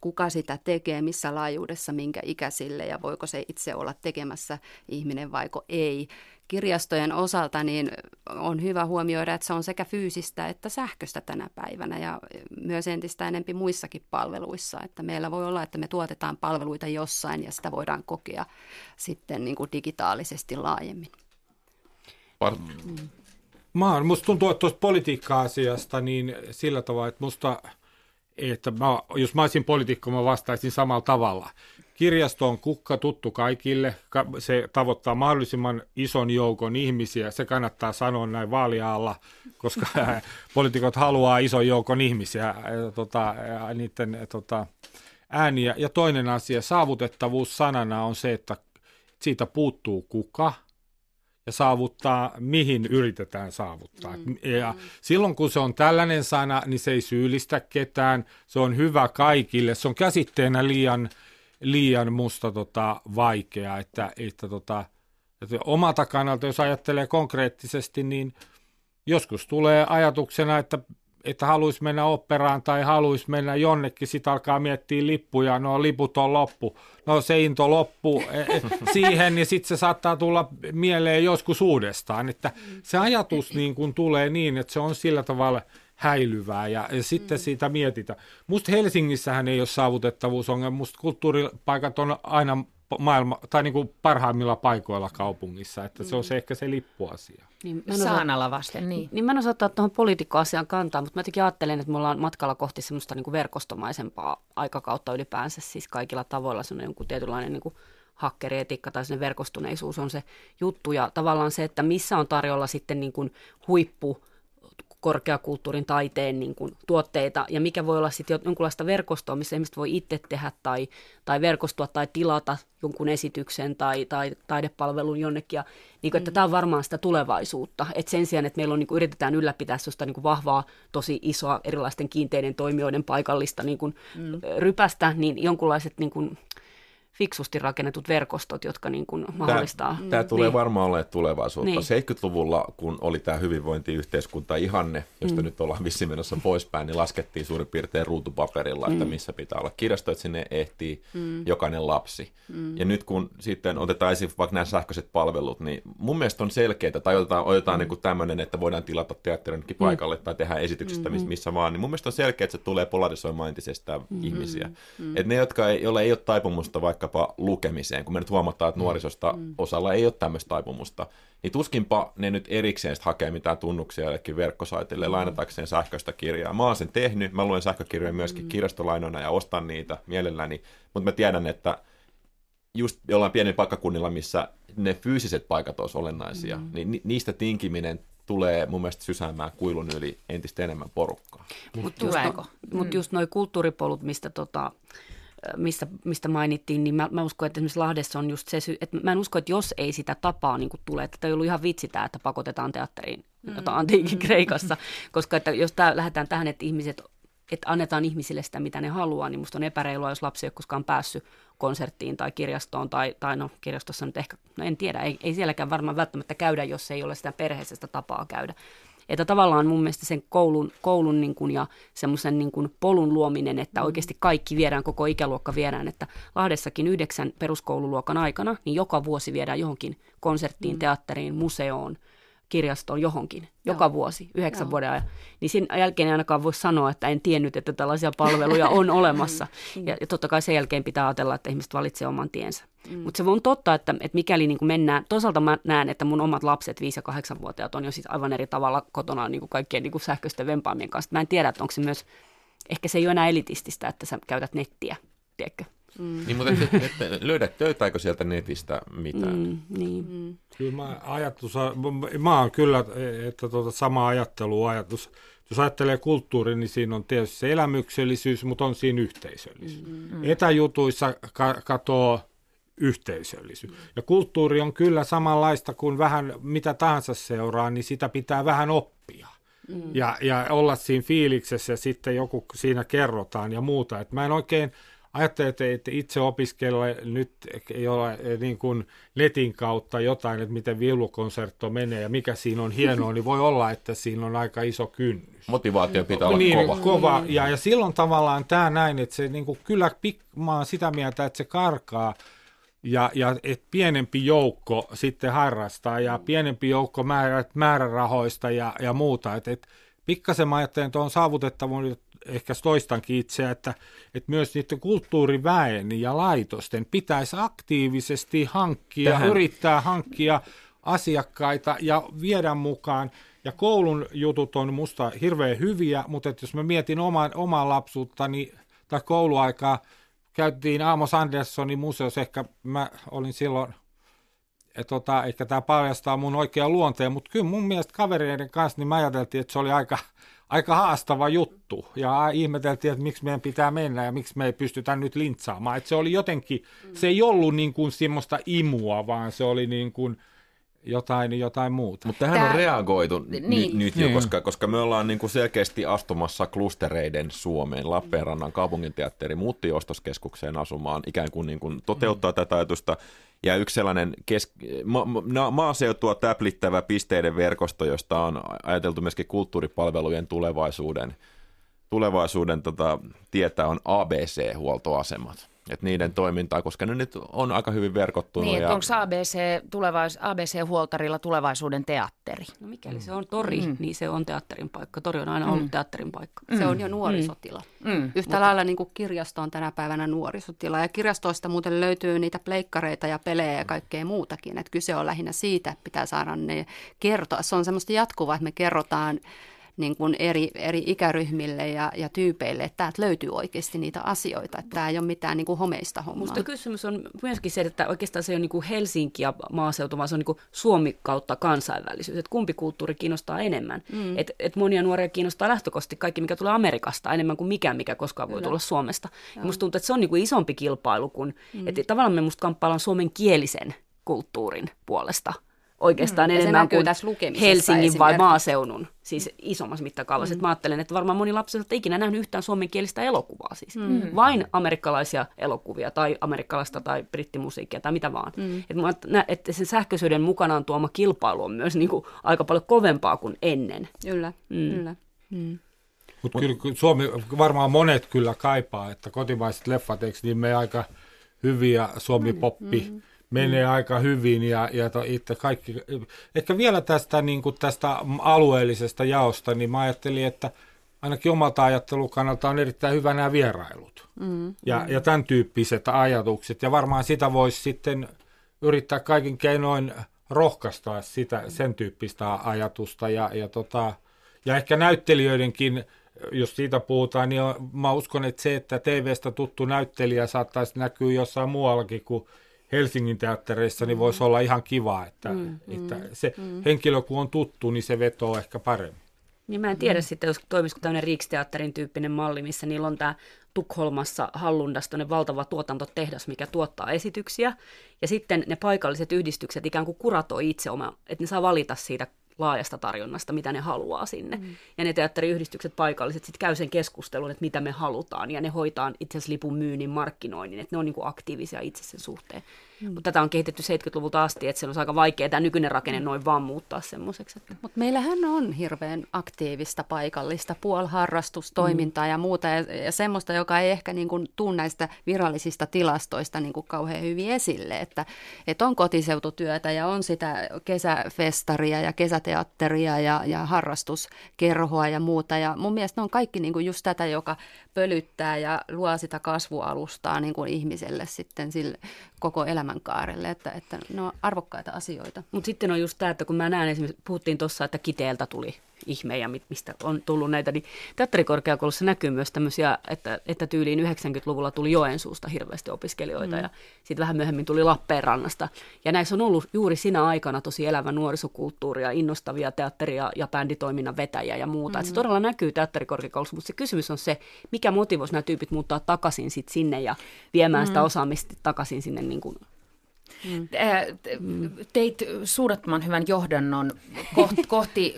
kuka sitä tekee, missä laajuudessa, minkä ikäisille ja voiko se itse olla tekemässä ihminen vaiko ei. Kirjastojen osalta niin on hyvä huomioida, että se on sekä fyysistä että sähköistä tänä päivänä ja myös entistä enempi muissakin palveluissa. Että meillä voi olla, että me tuotetaan palveluita jossain ja sitä voidaan kokea sitten niin kuin digitaalisesti laajemmin. Musta tuntuu, että tuosta politiikka-asiasta niin sillä tavalla, että jos mä olisin poliitikko, mä vastaisin samalla tavalla. Kirjasto on kukka tuttu kaikille, se tavoittaa mahdollisimman ison joukon ihmisiä, se kannattaa sanoa näin vaalialla, koska poliitikot haluaa ison joukon ihmisiä, niiden ääniä. Ja toinen asia, saavutettavuus sanana on se, että siitä puuttuu kuka ja saavuttaa, mihin yritetään saavuttaa. Ja silloin kun se on tällainen sana, niin se ei syyllistä ketään, se on hyvä kaikille, se on käsitteenä liian musta vaikeaa, että omalta kannalta, jos ajattelee konkreettisesti, niin joskus tulee ajatuksena, että haluaisi mennä operaan tai haluaisi mennä jonnekin, sitten alkaa miettiä lippuja, no liput on loppu, no se into loppu siihen, niin sitten se saattaa tulla mieleen joskus uudestaan, että se ajatus niin kun tulee niin, että se on sillä tavalla häilyvää ja sitten siitä mietitään. Musta Helsingissähän ei ole saavutettavuusongelma, musta kulttuuripaikat on aina niin kuin parhaimmilla paikoilla kaupungissa, että se on se ehkä se lippuasia. Niin, Saana Lavaste. Niin mä en osaa ottaa tuohon poliitikkoasiaan kantaa, mutta mä jotenkin ajattelen, että me ollaan matkalla kohti semmoista niin kuin verkostomaisempaa aikakautta ylipäänsä, siis kaikilla tavoilla semmoinen jonkun tietynlainen niin kuin hakkerietiikka tai semmoinen verkostuneisuus on se juttu ja tavallaan se, että missä on tarjolla sitten niin kuin huippu, korkeakulttuurin taiteen niin kuin, tuotteita ja mikä voi olla sitten jonkunlaista verkostoa, missä ihmiset voi itse tehdä tai verkostua tai tilata jonkun esityksen tai taidepalvelun jonnekin. Ja, niin kuin, että tämä on varmaan sitä tulevaisuutta. Et sen sijaan, että meillä on, niin kuin, yritetään ylläpitää sellaista niin kuin vahvaa, tosi isoa erilaisten kiinteiden toimijoiden paikallista niin kuin, rypästä, niin jonkunlaiset niin kuin, fiksusti rakennetut verkostot, jotka niin kuin mahdollistaa. Tämä tulee varmaan olemaan tulevaisuutta. Niin. 70-luvulla, kun oli tämä hyvinvointiyhteiskunta ihanne, josta nyt ollaan vissiin menossa poispäin, niin laskettiin suurin piirtein ruutupaperilla, että missä pitää olla kirjasto, että sinne ehtii jokainen lapsi. Ja nyt kun sitten otetaan esiin vaikka nämä sähköiset palvelut, niin mun mielestä on selkeää, tai otetaan niin kuin tämmöinen, että voidaan tilata teatterinkin paikalle tai tehdä esityksestä missä vaan, niin mun mielestä on selkeää, että se tulee polarisoimaan entisestään ihmisiä. Et ne, joilla ei ole taipumusta vaikka lukemiseen, kun me nyt huomataan, että nuorisosta osalla ei ole tämmöistä taipumusta, niin tuskinpa ne nyt erikseen hakee mitään tunnuksia jollekin verkkosaitille lainatakseen sähköistä kirjaa. Mä oon sen tehnyt, mä luen sähkökirjoja myöskin kirjastolainoina ja ostan niitä mielelläni, mutta mä tiedän, että just jollain pienillä paikkakunnilla, missä ne fyysiset paikat olisi olennaisia, niin niistä tinkiminen tulee mun mielestä sysäämään kuilun yli entistä enemmän porukkaa. Mutta just nuo kulttuuripolut, mistä mistä mainittiin, niin mä uskon, että esimerkiksi Lahdessa on just se syy, että mä en usko, että jos ei sitä tapaa niin kuin tulee, että tämä ei ollut ihan vitsi tämä, että pakotetaan teatteriin jota antiikin Kreikassa, koska että jos lähdetään tähän, että ihmiset, että annetaan ihmisille sitä, mitä ne haluaa, niin musta on epäreilua, jos lapsi ei ole koskaan päässyt konserttiin tai kirjastoon tai no kirjastossa nyt ehkä, no en tiedä, ei sielläkään varmaan välttämättä käydä, jos ei ole sitä perheessä tapaa käydä. Että tavallaan mun mielestä sen koulun niin kuin ja semmoisen niin kuin polun luominen, että oikeasti kaikki viedään, koko ikäluokka viedään, että Lahdessakin 9 peruskoululuokan aikana, niin joka vuosi viedään johonkin konserttiin, teatteriin, museoon, kirjastoon, johonkin, joka vuosi, 9 vuoden ajan. Niin sen jälkeen ei ainakaan voi sanoa, että en tiennyt, että tällaisia palveluja on olemassa. Ja totta kai sen jälkeen pitää ajatella, että ihmiset valitsee oman tiensä. Mutta se on totta, että mikäli niin kuin mennään, toisaalta mä näen, että mun omat lapset, 5- ja 8-vuotiaat, on jo sit aivan eri tavalla kotona niin kuin kaikkien niin kuin sähköisten vempaamien kanssa. Mä en tiedä, että onko se myös, ehkä se ei ole enää elitististä, että sä käytät nettiä, tiedätkö? Niin, mutta et löydät töitä, sieltä netistä mitään? Kyllä mä oon kyllä, että sama ajatus. Jos ajattelee kulttuuri, niin siinä on tietysti se elämyksellisyys, mutta on siinä yhteisöllisyys. Etäjutuissa katoo yhteisöllisyys. Ja kulttuuri on kyllä samanlaista kuin vähän mitä tahansa seuraa, niin sitä pitää vähän oppia. Ja olla siinä fiiliksessä ja sitten joku siinä kerrotaan ja muuta. Et mä en oikein ajattelen, että itse opiskella nyt ei ole niin kuin netin kautta jotain, että miten viulukonsertto menee ja mikä siinä on hienoa, niin voi olla, että siinä on aika iso kynnys. Motivaatio pitää olla kova. Ja silloin tavallaan tämä näin, että se niin kuin kyllä mä oon sitä mieltä, että se karkaa ja että pienempi joukko sitten harrastaa ja pienempi joukko määrärahoista ja muuta. Että pikkasen mä ajattelen, että on saavutettavuus. Ehkä toistankin itseä, että myös niiden kulttuuriväen ja laitosten pitäisi aktiivisesti hankkia, yrittää hankkia asiakkaita ja viedä mukaan. Ja koulun jutut on musta hirveän hyviä, mutta jos mä mietin omaa lapsuuttani tai kouluaikaa, käytiin Amos Andersonin museossa, ehkä mä olin silloin, ehkä tämä paljastaa mun oikea luonteen, mutta kyllä mun mielestä kavereiden kanssa niin mä ajateltiin, että se oli aika haastava juttu ja ihmeteltiin, että miksi meidän pitää mennä ja miksi me ei pystytä nyt lintsaamaan. Että se oli jotenkin, se ei ollut niin kuin semmoista imua, vaan se oli niin kuin jotain muuta. Mutta tähän on reagoitu nyt jo, koska me ollaan niin kuin selkeästi astumassa klustereiden Suomeen. Lappeenrannan kaupunginteatteri muutti ostoskeskukseen asumaan, ikään kuin, toteuttaa tätä ajatusta. Ja yksi sellainen maaseutua täplittävä pisteiden verkosto, josta on ajateltu myöskin kulttuuripalvelujen tulevaisuuden tietä, on ABC-huoltoasemat. Että niiden toimintaa, koska ne nyt on aika hyvin verkottunut. Niin, että onko ABC-huoltarilla tulevaisuuden teatteri? No mikäli se on tori, niin se on teatterin paikka. Tori on aina ollut teatterin paikka. Se on jo nuorisotila. Yhtä lailla niin kuin kirjasto on tänä päivänä nuorisotila. Ja kirjastoista muuten löytyy niitä pleikkareita ja pelejä ja kaikkea muutakin. Että kyse on lähinnä siitä, että pitää saada ne kertoa. Se on semmoista jatkuvaa, että me kerrotaan niin kuin eri ikäryhmille ja tyypeille, että täältä löytyy oikeasti niitä asioita, että tämä ei ole mitään niin kuin homeista hommaa. Minusta kysymys on myöskin se, että oikeastaan se ei ole niin kuin Helsinki ja maaseutu, vaan se on niin kuin Suomi kautta kansainvälisyys, että kumpi kulttuuri kiinnostaa enemmän. Et monia nuoria kiinnostaa lähtökohtaisesti kaikki, mikä tulee Amerikasta, enemmän kuin mikä koskaan voi tulla Suomesta. Minusta tuntuu, että se on niin kuin isompi kilpailu, kun että tavallaan me musta kamppaillaan suomenkielisen kulttuurin puolesta. Oikeastaan enemmän kuin Helsingin vai maaseudun, siis isommassa mittakaavassa. Mä ajattelen, että varmaan moni lapsi ei ikinä nähnyt yhtään suomenkielistä elokuvaa siis. Vain amerikkalaisia elokuvia tai amerikkalaista tai brittimusiikkia tai mitä vaan. Että sen sähköisyyden mukanaan tuoma kilpailu on myös niin kuin aika paljon kovempaa kuin ennen. Kyllä. Mutta kyllä Suomi, varmaan monet kyllä kaipaa, että kotimaiset leffat, eikö niin me aika hyviä suomi-poppi. Menee aika hyvin ja itse kaikki. Ehkä vielä tästä, niin kuin tästä alueellisesta jaosta, niin mä ajattelin, että ainakin omalta ajattelukannalta on erittäin hyvä nämä vierailut ja tämän tyyppiset ajatukset. Ja varmaan sitä voisi sitten yrittää kaikin keinoin rohkaistaa sitä, sen tyyppistä ajatusta ja ehkä näyttelijöidenkin. Jos siitä puhutaan, niin mä uskon, että se, että TV:stä tuttu näyttelijä saattaisi näkyä jossain muuallakin kuin Helsingin teattereissa, niin voisi olla ihan kiva, että se henkilö, kun on tuttu, niin se vetoo ehkä paremmin. Niin mä en tiedä sitten, jos toimisiko tämmöinen Riksteatterin tyyppinen malli, missä niillä on tämä Tukholmassa Hallundassa tämmöinen valtava tuotantotehdas, mikä tuottaa esityksiä. Ja sitten ne paikalliset yhdistykset ikään kuin kuratoi itse omaa, että ne saa valita siitä laajasta tarjonnasta, mitä ne haluaa sinne. Mm. Ja ne teatteriyhdistykset paikalliset sitten käy sen keskustelun, että mitä me halutaan. Ja ne hoitaa itse asiassa lipun myynnin, markkinoinnin, että ne on niin kuin aktiivisia itse sen suhteen. Mm. Mutta tätä on kehitetty 70-luvulta asti, että se on aika vaikea tämä nykyinen rakenne noin vaan muuttaa semmoiseksi. Että... Mutta meillähän on hirveän aktiivista paikallista puoliharrastustoimintaa ja muuta. Ja semmoista, joka ei ehkä niin kuin tule näistä virallisista tilastoista niin kuin kauhean hyvin esille. Että on kotiseututyötä ja on sitä kesäfestaria ja kesäteatteria ja harrastuskerhoa ja muuta. Ja mun mielestä ne on kaikki niin kuin just tätä, joka pölyttää ja luo sitä kasvualustaa niin kuin ihmiselle sitten sille koko elämänkaarelle, että ne on arvokkaita asioita. Mutta sitten on just tämä, että kun mä näen esimerkiksi, puhuttiin tuossa, että Kiteeltä tuli ihme ja mistä on tullut näitä, niin teatterikorkeakoulussa näkyy myös tämmöisiä, että tyyliin 90-luvulla tuli Joensuusta hirveästi opiskelijoita ja sitten vähän myöhemmin tuli Lappeenrannasta. Ja näissä on ollut juuri sinä aikana tosi elävä nuorisokulttuuria, innostavia teatteria ja bänditoiminnan vetäjiä ja muuta. Et se todella näkyy teatterikorkeakoulussa, mutta se kysymys on se, mikä motivoisi nämä tyypit muuttaa takaisin sit sinne ja viemään sitä osaamista takaisin sinne niin kuin... Teit suudattoman hyvän johdannon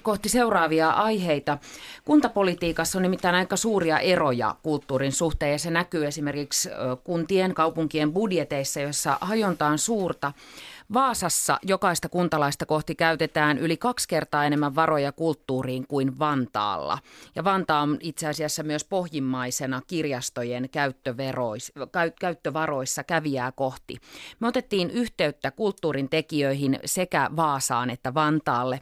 kohti seuraavia aiheita. Kuntapolitiikassa on nimittäin aika suuria eroja kulttuurin suhteen ja se näkyy esimerkiksi kuntien, kaupunkien budjeteissa, joissa hajonta on suurta. Vaasassa jokaista kuntalaista kohti käytetään yli 2 kertaa enemmän varoja kulttuuriin kuin Vantaalla. Ja Vantaa on itse asiassa myös pohjimmaisena kirjastojen käyttövaroissa kävijää kohti. Me otettiin yhteyttä kulttuurin tekijöihin sekä Vaasaan että Vantaalle.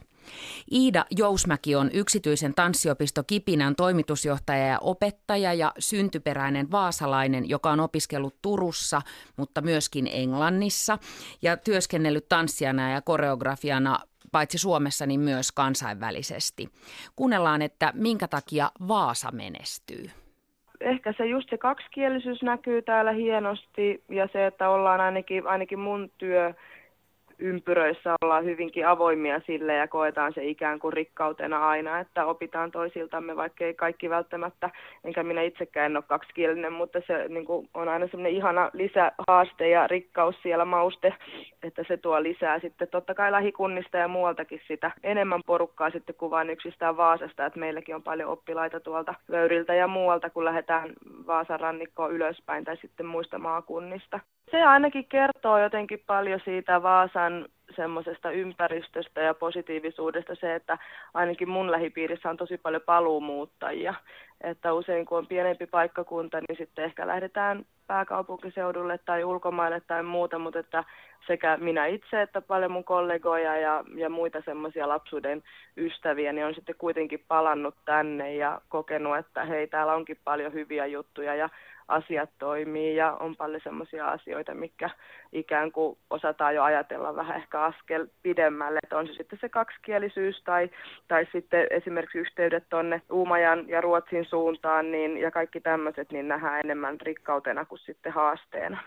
Iida Jousmäki on yksityisen tanssiopisto Kipinän toimitusjohtaja ja opettaja ja syntyperäinen vaasalainen, joka on opiskellut Turussa, mutta myöskin Englannissa ja työskennellyt tanssijana ja koreografiana paitsi Suomessa, niin myös kansainvälisesti. Kuunnellaan, että minkä takia Vaasa menestyy. Ehkä se just se kaksikielisyys näkyy täällä hienosti ja se, että ollaan ainakin mun työympyröissä ollaan hyvinkin avoimia sille ja koetaan se ikään kuin rikkautena aina, että opitaan toisiltamme, vaikka ei kaikki välttämättä, enkä minä itsekään ole kaksikielinen, mutta se niin kuin on aina semmoinen ihana lisähaaste ja rikkaus siellä mauste, että se tuo lisää sitten totta kai lähikunnista ja muualtakin sitä enemmän porukkaa sitten kuin vain yksistään Vaasasta, että meilläkin on paljon oppilaita tuolta Vöyriltä ja muualta, kun lähdetään Vaasan rannikkoon ylöspäin tai sitten muista maakunnista. Se ainakin kertoo jotenkin paljon siitä Vaasan semmoisesta ympäristöstä ja positiivisuudesta se, että ainakin mun lähipiirissä on tosi paljon paluumuuttajia. Että usein kun on pienempi paikkakunta, niin sitten ehkä lähdetään pääkaupunkiseudulle tai ulkomaille tai muuta, mutta että sekä minä itse että paljon mun kollegoja ja muita semmoisia lapsuuden ystäviä, niin on sitten kuitenkin palannut tänne ja kokenut, että hei, täällä onkin paljon hyviä juttuja ja asiat toimii ja on paljon semmoisia asioita, mitkä ikään kuin osataan jo ajatella vähän ehkä askel pidemmälle, että on se sitten se kaksikielisyys tai sitten esimerkiksi yhteydet tuonne Uumajan ja Ruotsin suuntaan niin, ja kaikki tämmöiset, niin nähdään enemmän rikkautena kuin sitten haasteena.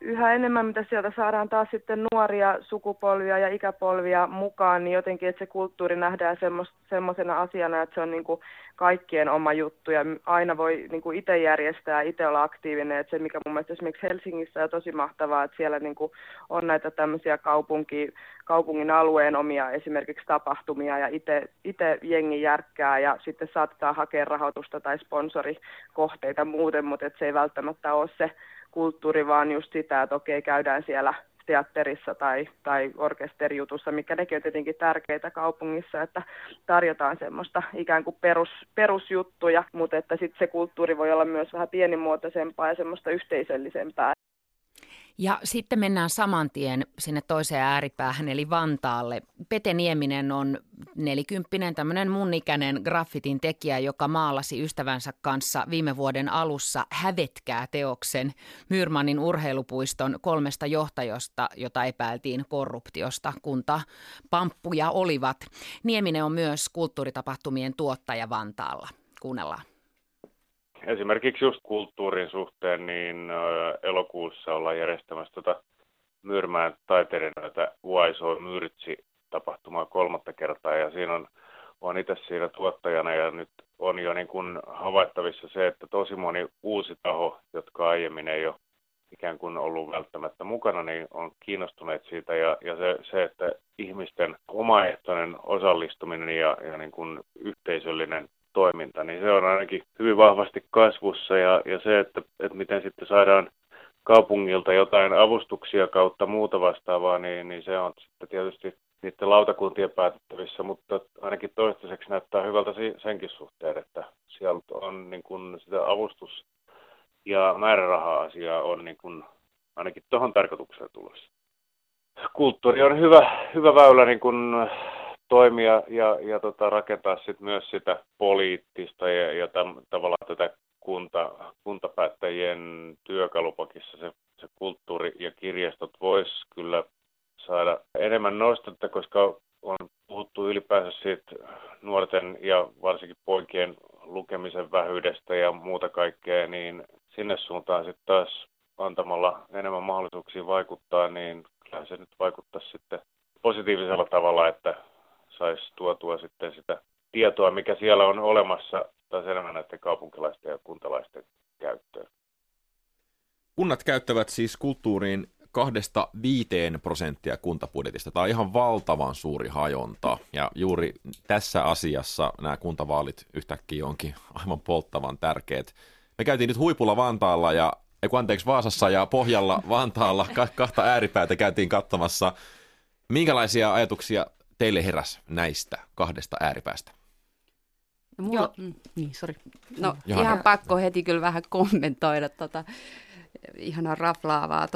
Yhä enemmän, mitä sieltä saadaan taas sitten nuoria sukupolvia ja ikäpolvia mukaan, niin jotenkin, että se kulttuuri nähdään semmoisena asiana, että se on niin kuin kaikkien oma juttu ja aina voi niin kuin itse järjestää, itse olla aktiivinen. Että se, mikä mun mielestä esimerkiksi Helsingissä on tosi mahtavaa, että siellä niin kuin on näitä tämmöisiä kaupungin alueen omia esimerkiksi tapahtumia ja itse jengi järkkää ja sitten saattaa hakea rahoitusta tai sponsorikohteita muuten, mutta että se ei välttämättä ole se kulttuuri, vaan just sitä, että okei, käydään siellä teatterissa tai orkesterijutussa, mikä nekin on tietenkin tärkeitä kaupungissa, että tarjotaan semmoista ikään kuin perusjuttuja, mutta että sitten se kulttuuri voi olla myös vähän pienimuotoisempaa ja semmoista yhteisöllisempää. Ja sitten mennään saman tien sinne toiseen ääripäähän, eli Vantaalle. Pete Nieminen on 40-vuotias, tämmöinen mun ikäinen graffitin tekijä, joka maalasi ystävänsä kanssa viime vuoden alussa Hävetkää teoksen Myyrmannin urheilupuiston 3 johtajasta, jota epäiltiin korruptiosta, kuntapamppuja olivat. Nieminen on myös kulttuuritapahtumien tuottaja Vantaalla. Kuunnellaan. Esimerkiksi just kulttuurin suhteen, niin elokuussa ollaan järjestämässä Myyrmään taiteilijoita UISO Myrtsi-tapahtumaa 3. kertaa, ja siinä on olen itse siinä tuottajana ja nyt on jo niin kuin havaittavissa se, että tosi moni uusi taho, jotka aiemmin ei ole ikään kuin ollut välttämättä mukana, niin on kiinnostuneet siitä ja se, että ihmisten omaehtoinen osallistuminen ja niin kuin yhteisöllinen toiminta, niin se on ainakin hyvin vahvasti kasvussa ja se, että miten sitten saadaan kaupungilta jotain avustuksia kautta muuta vastaavaa, niin se on sitten tietysti niiden lautakuntien päätettävissä, mutta ainakin toistaiseksi näyttää hyvältä senkin suhteen, että siellä on niin kuin sitä avustus- ja määräraha-asiaa on niin kuin ainakin tuohon tarkoitukseen tulossa. Kulttuuri on hyvä väylä niin kuin toimia ja rakentaa sit myös sitä poliittista ja tavallaan tätä kuntapäättäjien työkalupakissa se kulttuuri ja kirjastot vois kyllä saada enemmän nostetta, koska on puhuttu ylipäänsä siitä nuorten ja varsinkin poikien lukemisen vähyydestä ja muuta kaikkea, niin sinne suuntaan sitten taas antamalla enemmän mahdollisuuksia vaikuttaa, niin kyllä se nyt vaikuttaisi sitten positiivisella tavalla, että saisi tuotua sitten sitä tietoa, mikä siellä on olemassa, taas enemmän näiden kaupunkilaisten ja kuntalaisten käyttöön. Kunnat käyttävät siis kulttuuriin 2-5% kuntabudjetista. Tämä on ihan valtavan suuri hajonta. Ja juuri tässä asiassa nämä kuntavaalit yhtäkkiä onkin aivan polttavan tärkeät. Me käytiin nyt huipulla Vantaalla Vaasassa ja pohjalla Vantaalla kahta ääripäätä käytiin katsomassa. Minkälaisia ajatuksia teille heräsi näistä kahdesta ääripäästä? Johanna. Ihan pakko heti kyllä vähän kommentoida ihanaa raflaavaa.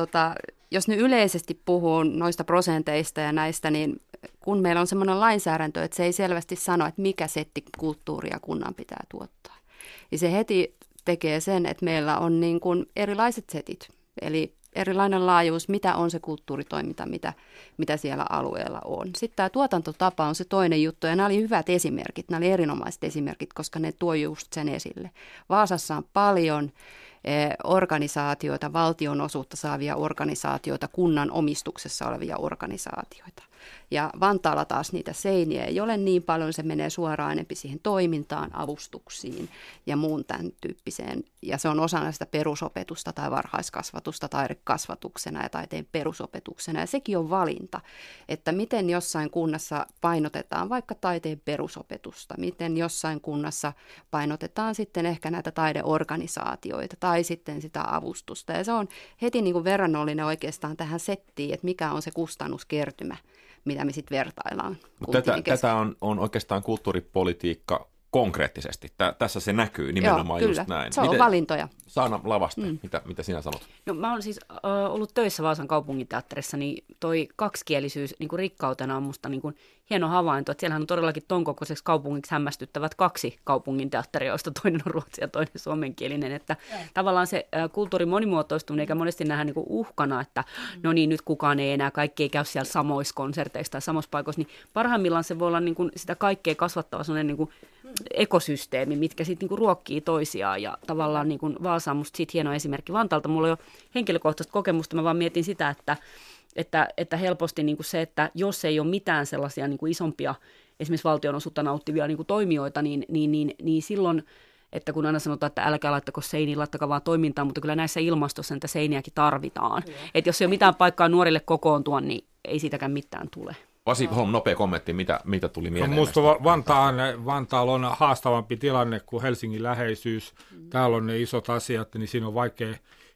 Jos nyt yleisesti puhuu noista prosenteista ja näistä, niin kun meillä on semmoinen lainsäädäntö, että se ei selvästi sano, että mikä setti kulttuuria kunnan pitää tuottaa. Ja se heti tekee sen, että meillä on niin kuin erilaiset setit, eli erilainen laajuus, mitä on se kulttuuritoiminta, mitä siellä alueella on. Sitten tämä tuotantotapa on se toinen juttu, ja nämä oli hyvät esimerkit, nämä oli erinomaiset esimerkit, koska ne tuo just sen esille. Vaasassa on paljon organisaatioita, valtionosuutta saavia organisaatioita, kunnan omistuksessa olevia organisaatioita. Ja Vantaalla taas niitä seiniä ei ole niin paljon, se menee suoraan enempi siihen toimintaan, avustuksiin ja muun tämän tyyppiseen. Ja se on osana sitä perusopetusta tai varhaiskasvatusta taidekasvatuksena ja taiteen perusopetuksena. Ja sekin on valinta, että miten jossain kunnassa painotetaan vaikka taiteen perusopetusta, miten jossain kunnassa painotetaan sitten ehkä näitä taideorganisaatioita tai sitten sitä avustusta. Ja se on heti niin kuin verrannollinen oikeastaan tähän settiin, että mikä on se kustannuskertymä, mitä me sitten vertaillaan. Tätä on oikeastaan kulttuuripolitiikka konkreettisesti. Tässä se näkyy nimenomaan kyllä, just näin. Se on valintoja. Saana Lavaste, mitä sinä sanot? No, mä olen siis ollut töissä Vaasan kaupunginteatterissa, niin toi kaksikielisyys niin kuin rikkautena on musta niin kuin hieno havainto, että siellähän on todellakin ton kokoiseksi kaupungiksi hämmästyttävät 2 kaupunginteatteria, joista toinen on ruotsi ja toinen suomenkielinen, että tavallaan se kulttuurin monimuotoistuminen, eikä monesti nähdä niin kuin uhkana, että no niin, nyt kukaan ei enää, kaikki ei käy siellä samoissa konserteissa tai samoissa paikoissa, niin parhaimmillaan se voi olla niin kuin sitä kaikkea kasvattava sellainen niin kuin ekosysteemi, mitkä sitten niinku ruokkii toisiaan, ja tavallaan niinku Vaasa on musta siitä hieno esimerkki Vantaalta. Mulla ei ole henkilökohtaista kokemusta, mä vaan mietin sitä, että helposti niinku se, että jos ei ole mitään sellaisia niinku isompia, esimerkiksi valtionosuutta nauttivia niinku toimijoita, niin silloin, että kun aina sanotaan, että älkää laittako seiniin, laittakaa vaan toimintaa, mutta kyllä näissä ilmastossa niitä seiniäkin tarvitaan. Että jos ei ole mitään paikkaa nuorille kokoontua, niin ei siitäkään mitään tule. Pasi Holm, nopea kommentti, mitä tuli mieleen? Minusta Vantaalla on haastavampi tilanne kuin Helsingin läheisyys. Täällä on ne isot asiat, niin siinä on vaikea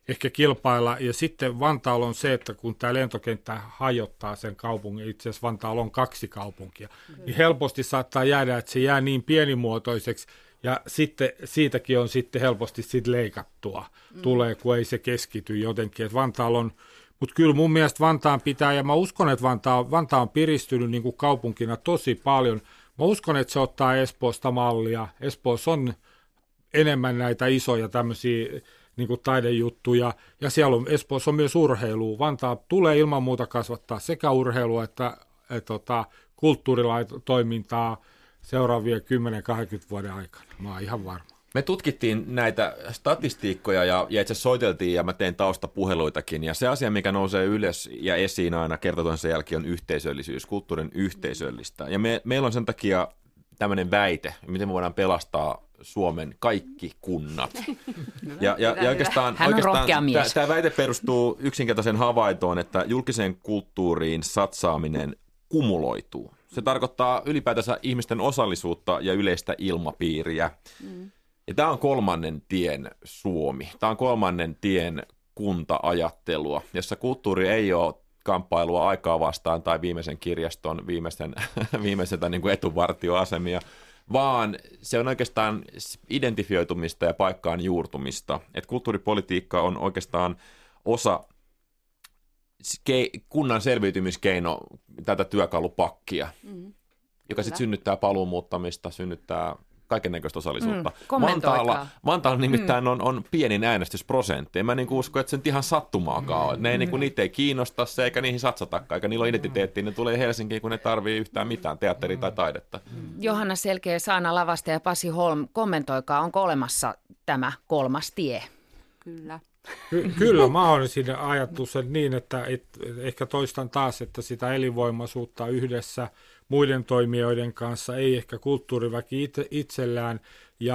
ehkä kilpailla. Ja sitten Vantaalla on se, että kun tämä lentokenttä hajottaa sen kaupungin, itse asiassa Vantaalla on 2 kaupunkia, niin helposti saattaa jäädä, että se jää niin pienimuotoiseksi. Ja sitten siitäkin on sitten helposti leikattua tulee, kun ei se keskity jotenkin. Että Vantaalla on... Mutta kyllä mun mielestä Vantaan pitää, ja mä uskon, että Vantaa on piristynyt niin kuin kaupunkina tosi paljon. Mä uskon, että se ottaa Espoosta mallia. Espoossa on enemmän näitä isoja tämmöisiä niin kuin taidejuttuja, ja siellä on, Espoossa on myös urheilua. Vantaa tulee ilman muuta kasvattaa sekä urheilua että kulttuuritoimintaa seuraavien 10-20 vuoden aikana. Mä oon ihan varma. Me tutkittiin näitä statistiikkoja ja itse soiteltiin ja mä tein taustapuheluitakin. Ja se asia, mikä nousee ylös ja esiin aina kertotonsa jälkeen, on yhteisöllisyys, kulttuurin yhteisöllistä. Ja meillä on sen takia tämmöinen väite, miten me voidaan pelastaa Suomen kaikki kunnat. Ja oikeastaan tämä väite perustuu yksinkertaiseen havaintoon, että julkiseen kulttuuriin satsaaminen kumuloituu. Se tarkoittaa ylipäätänsä ihmisten osallisuutta ja yleistä ilmapiiriä. Mm. Ja tämä on kolmannen tien Suomi. Tämä on kolmannen tien kunta-ajattelua, jossa kulttuuri ei ole kamppailua aikaa vastaan tai viimeisen kirjaston, viimeisen tai niin kuin etuvartioasemia, vaan se on oikeastaan identifioitumista ja paikkaan juurtumista. Et kulttuuripolitiikka on oikeastaan osa kunnan selviytymiskeino tätä työkalupakkia, joka sitten synnyttää paluumuuttamista, synnyttää kaikennäköistä osallisuutta. Vantaalla nimittäin on pienin äänestysprosentti. En mä niinku usko, että se nyt ihan sattumaakaan on. Niitä ei kiinnosta se, eikä niihin satsatakaan, eikä niillä on identiteettiin. Ne tulee Helsinkiin, kun ne tarvii yhtään mitään teatteria tai taidetta. Johanna Selkee, Saana Lavaste ja Pasi Holm, kommentoikaa, onko olemassa tämä kolmas tie? Kyllä. Kyllä, mä olen siinä ajattu sen niin, että ehkä toistan taas, että sitä elinvoimaisuutta yhdessä muiden toimijoiden kanssa, ei ehkä kulttuuriväki itsellään. Ja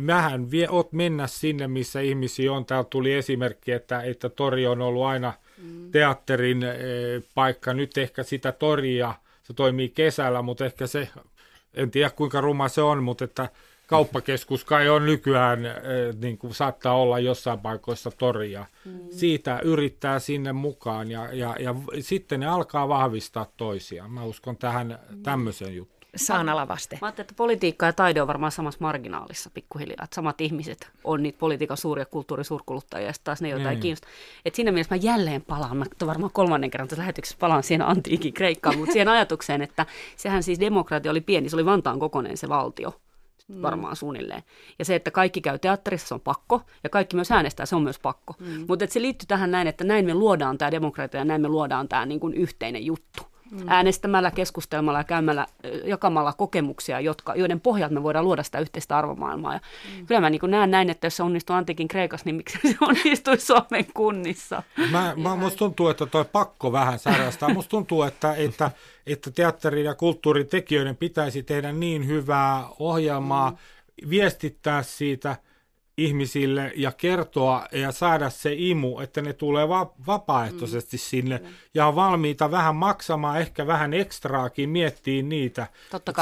mähän oot mennä sinne, missä ihmisiä on. Täällä tuli esimerkki, että tori on ollut aina teatterin paikka. Nyt ehkä sitä toria, se toimii kesällä, mutta ehkä se, en tiedä kuinka ruma se on, mutta että kauppakeskus kai on nykyään, niin kuin saattaa olla jossain paikoissa toria. Siitä yrittää sinne mukaan ja sitten ne alkaa vahvistaa toisiaan. Mä uskon tähän tämmöiseen juttuun. Saana Lavaste. Mä ajattelin, että politiikka ja taide on varmaan samassa marginaalissa pikkuhiljaa. Että samat ihmiset on niitä politiikan suuria kulttuurin suurkuluttajia ja sitten taas ne, joita ei kiinnosta. Et siinä mielessä mä jälleen palaan, mä varmaan kolmannen kerran tässä lähetyksessä palaan siihen antiikin Kreikkaan, mutta siihen ajatukseen, että sehän siis demokratia oli pieni, se oli Vantaan kokoinen se valtio. Varmaan suunnilleen. Ja se, että kaikki käy teatterissa, se on pakko, ja kaikki myös äänestää, se on myös pakko. Mutta se liittyy tähän näin, että näin me luodaan tämä demokratia ja näin me luodaan tämä niin kuin yhteinen juttu. Äänestämällä, keskustelemalla ja jakamalla kokemuksia, joiden pohjalta me voidaan luoda sitä yhteistä arvomaailmaa. Ja kyllä mä niin kuin näen näin, että jos se onnistuu antiikin Kreikassa, niin miksi se onnistui Suomen kunnissa? Musta tuntuu, että toi pakko vähän säädästää. Musta tuntuu, että teatterin ja kulttuuritekijöiden pitäisi tehdä niin hyvää ohjelmaa, viestittää siitä ihmisille ja kertoa ja saada se imu, että ne tulee vapaaehtoisesti sinne ja on valmiita vähän maksamaan, ehkä vähän ekstraakin miettiä niitä.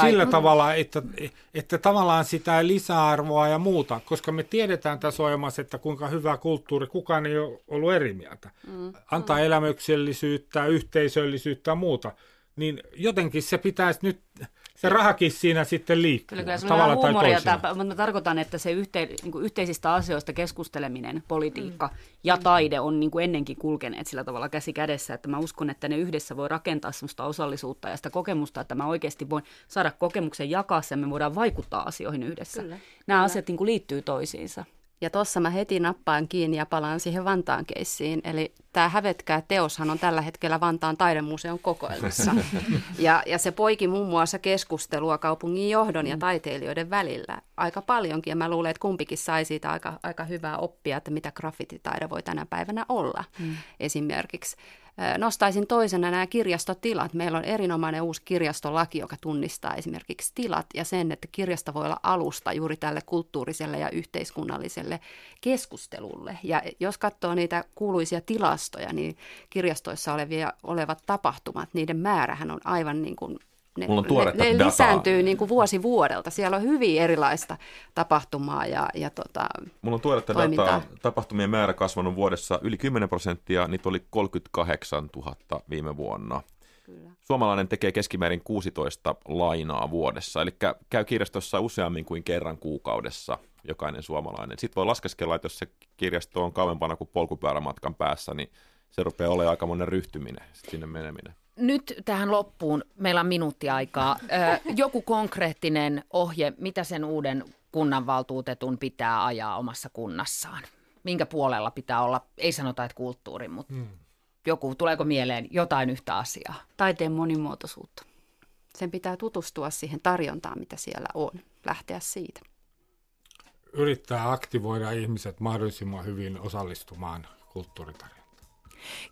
Sillä tavalla, että tavallaan sitä lisäarvoa ja muuta, koska me tiedetään tässä ohjelmassa, että kuinka hyvä kulttuuri, kukaan ei ole ollut eri mieltä. Antaa elämyksellisyyttä, yhteisöllisyyttä ja muuta. Niin jotenkin se pitäisi nyt, se rahakin siinä sitten liikkuu tavalla tai toisella. Mutta mä tarkoitan, että se niin yhteisistä asioista keskusteleminen, politiikka ja taide on niin kuin ennenkin kulkeneet sillä tavalla käsi kädessä, että mä uskon, että ne yhdessä voi rakentaa sellaista osallisuutta ja sitä kokemusta, että mä oikeasti voin saada kokemuksen jakaa sen, me voidaan vaikuttaa asioihin yhdessä. Kyllä. Nämä asiat niin kuin liittyy toisiinsa. Ja tuossa mä heti nappaan kiinni ja palaan siihen Vantaan keissiin. Eli tämä Hävetkää teoshan on tällä hetkellä Vantaan taidemuseon kokoelmassa. Ja se poiki muun muassa keskustelua kaupungin johdon ja taiteilijoiden välillä aika paljonkin. Ja mä luulen, että kumpikin sai siitä aika hyvää oppia, että mitä graffititaide voi tänä päivänä olla esimerkiksi. Nostaisin toisena nämä kirjastotilat. Meillä on erinomainen uusi kirjastolaki, joka tunnistaa esimerkiksi tilat ja sen, että kirjasto voi olla alusta juuri tälle kulttuuriselle ja yhteiskunnalliselle keskustelulle. Ja jos katsoo niitä kuuluisia tilastoja, niin kirjastoissa olevat tapahtumat, niiden määrähän on aivan niin kuin ne lisääntyy niin kuin vuosi vuodelta. Siellä on hyvin erilaista tapahtumaa ja mulla on tuoretta dataa. Tapahtumien määrä kasvanut vuodessa yli 10%. Niitä oli 38 000 viime vuonna. Kyllä. Suomalainen tekee keskimäärin 16 lainaa vuodessa. Eli käy kirjastossa useammin kuin kerran kuukaudessa jokainen suomalainen. Sitten voi laskeskella, että jos se kirjasto on kauempana kuin polkupyörämatkan päässä, niin se rupeaa olemaan aika monen ryhtyminen, sinne meneminen. Nyt tähän loppuun, meillä on minuutti aikaa, joku konkreettinen ohje, mitä sen uuden kunnanvaltuutetun pitää ajaa omassa kunnassaan? Minkä puolella pitää olla, ei sanota, että kulttuuri, mutta joku, tuleeko mieleen jotain yhtä asiaa? Taiteen monimuotoisuutta. Sen pitää tutustua siihen tarjontaan, mitä siellä on, lähteä siitä. Yrittää aktivoida ihmiset mahdollisimman hyvin osallistumaan kulttuuritarjontaan.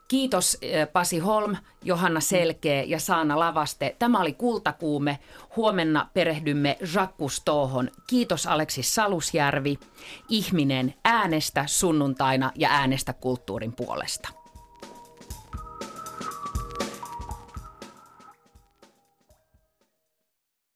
Kiitos Pasi Holm, Johanna Selkee ja Saana Lavaste. Tämä oli Kultakuume. Huomenna perehdymme Jacques Cousteauhun. Kiitos Aleksis Salusjärvi. Ihminen, äänestä sunnuntaina ja äänestä kulttuurin puolesta.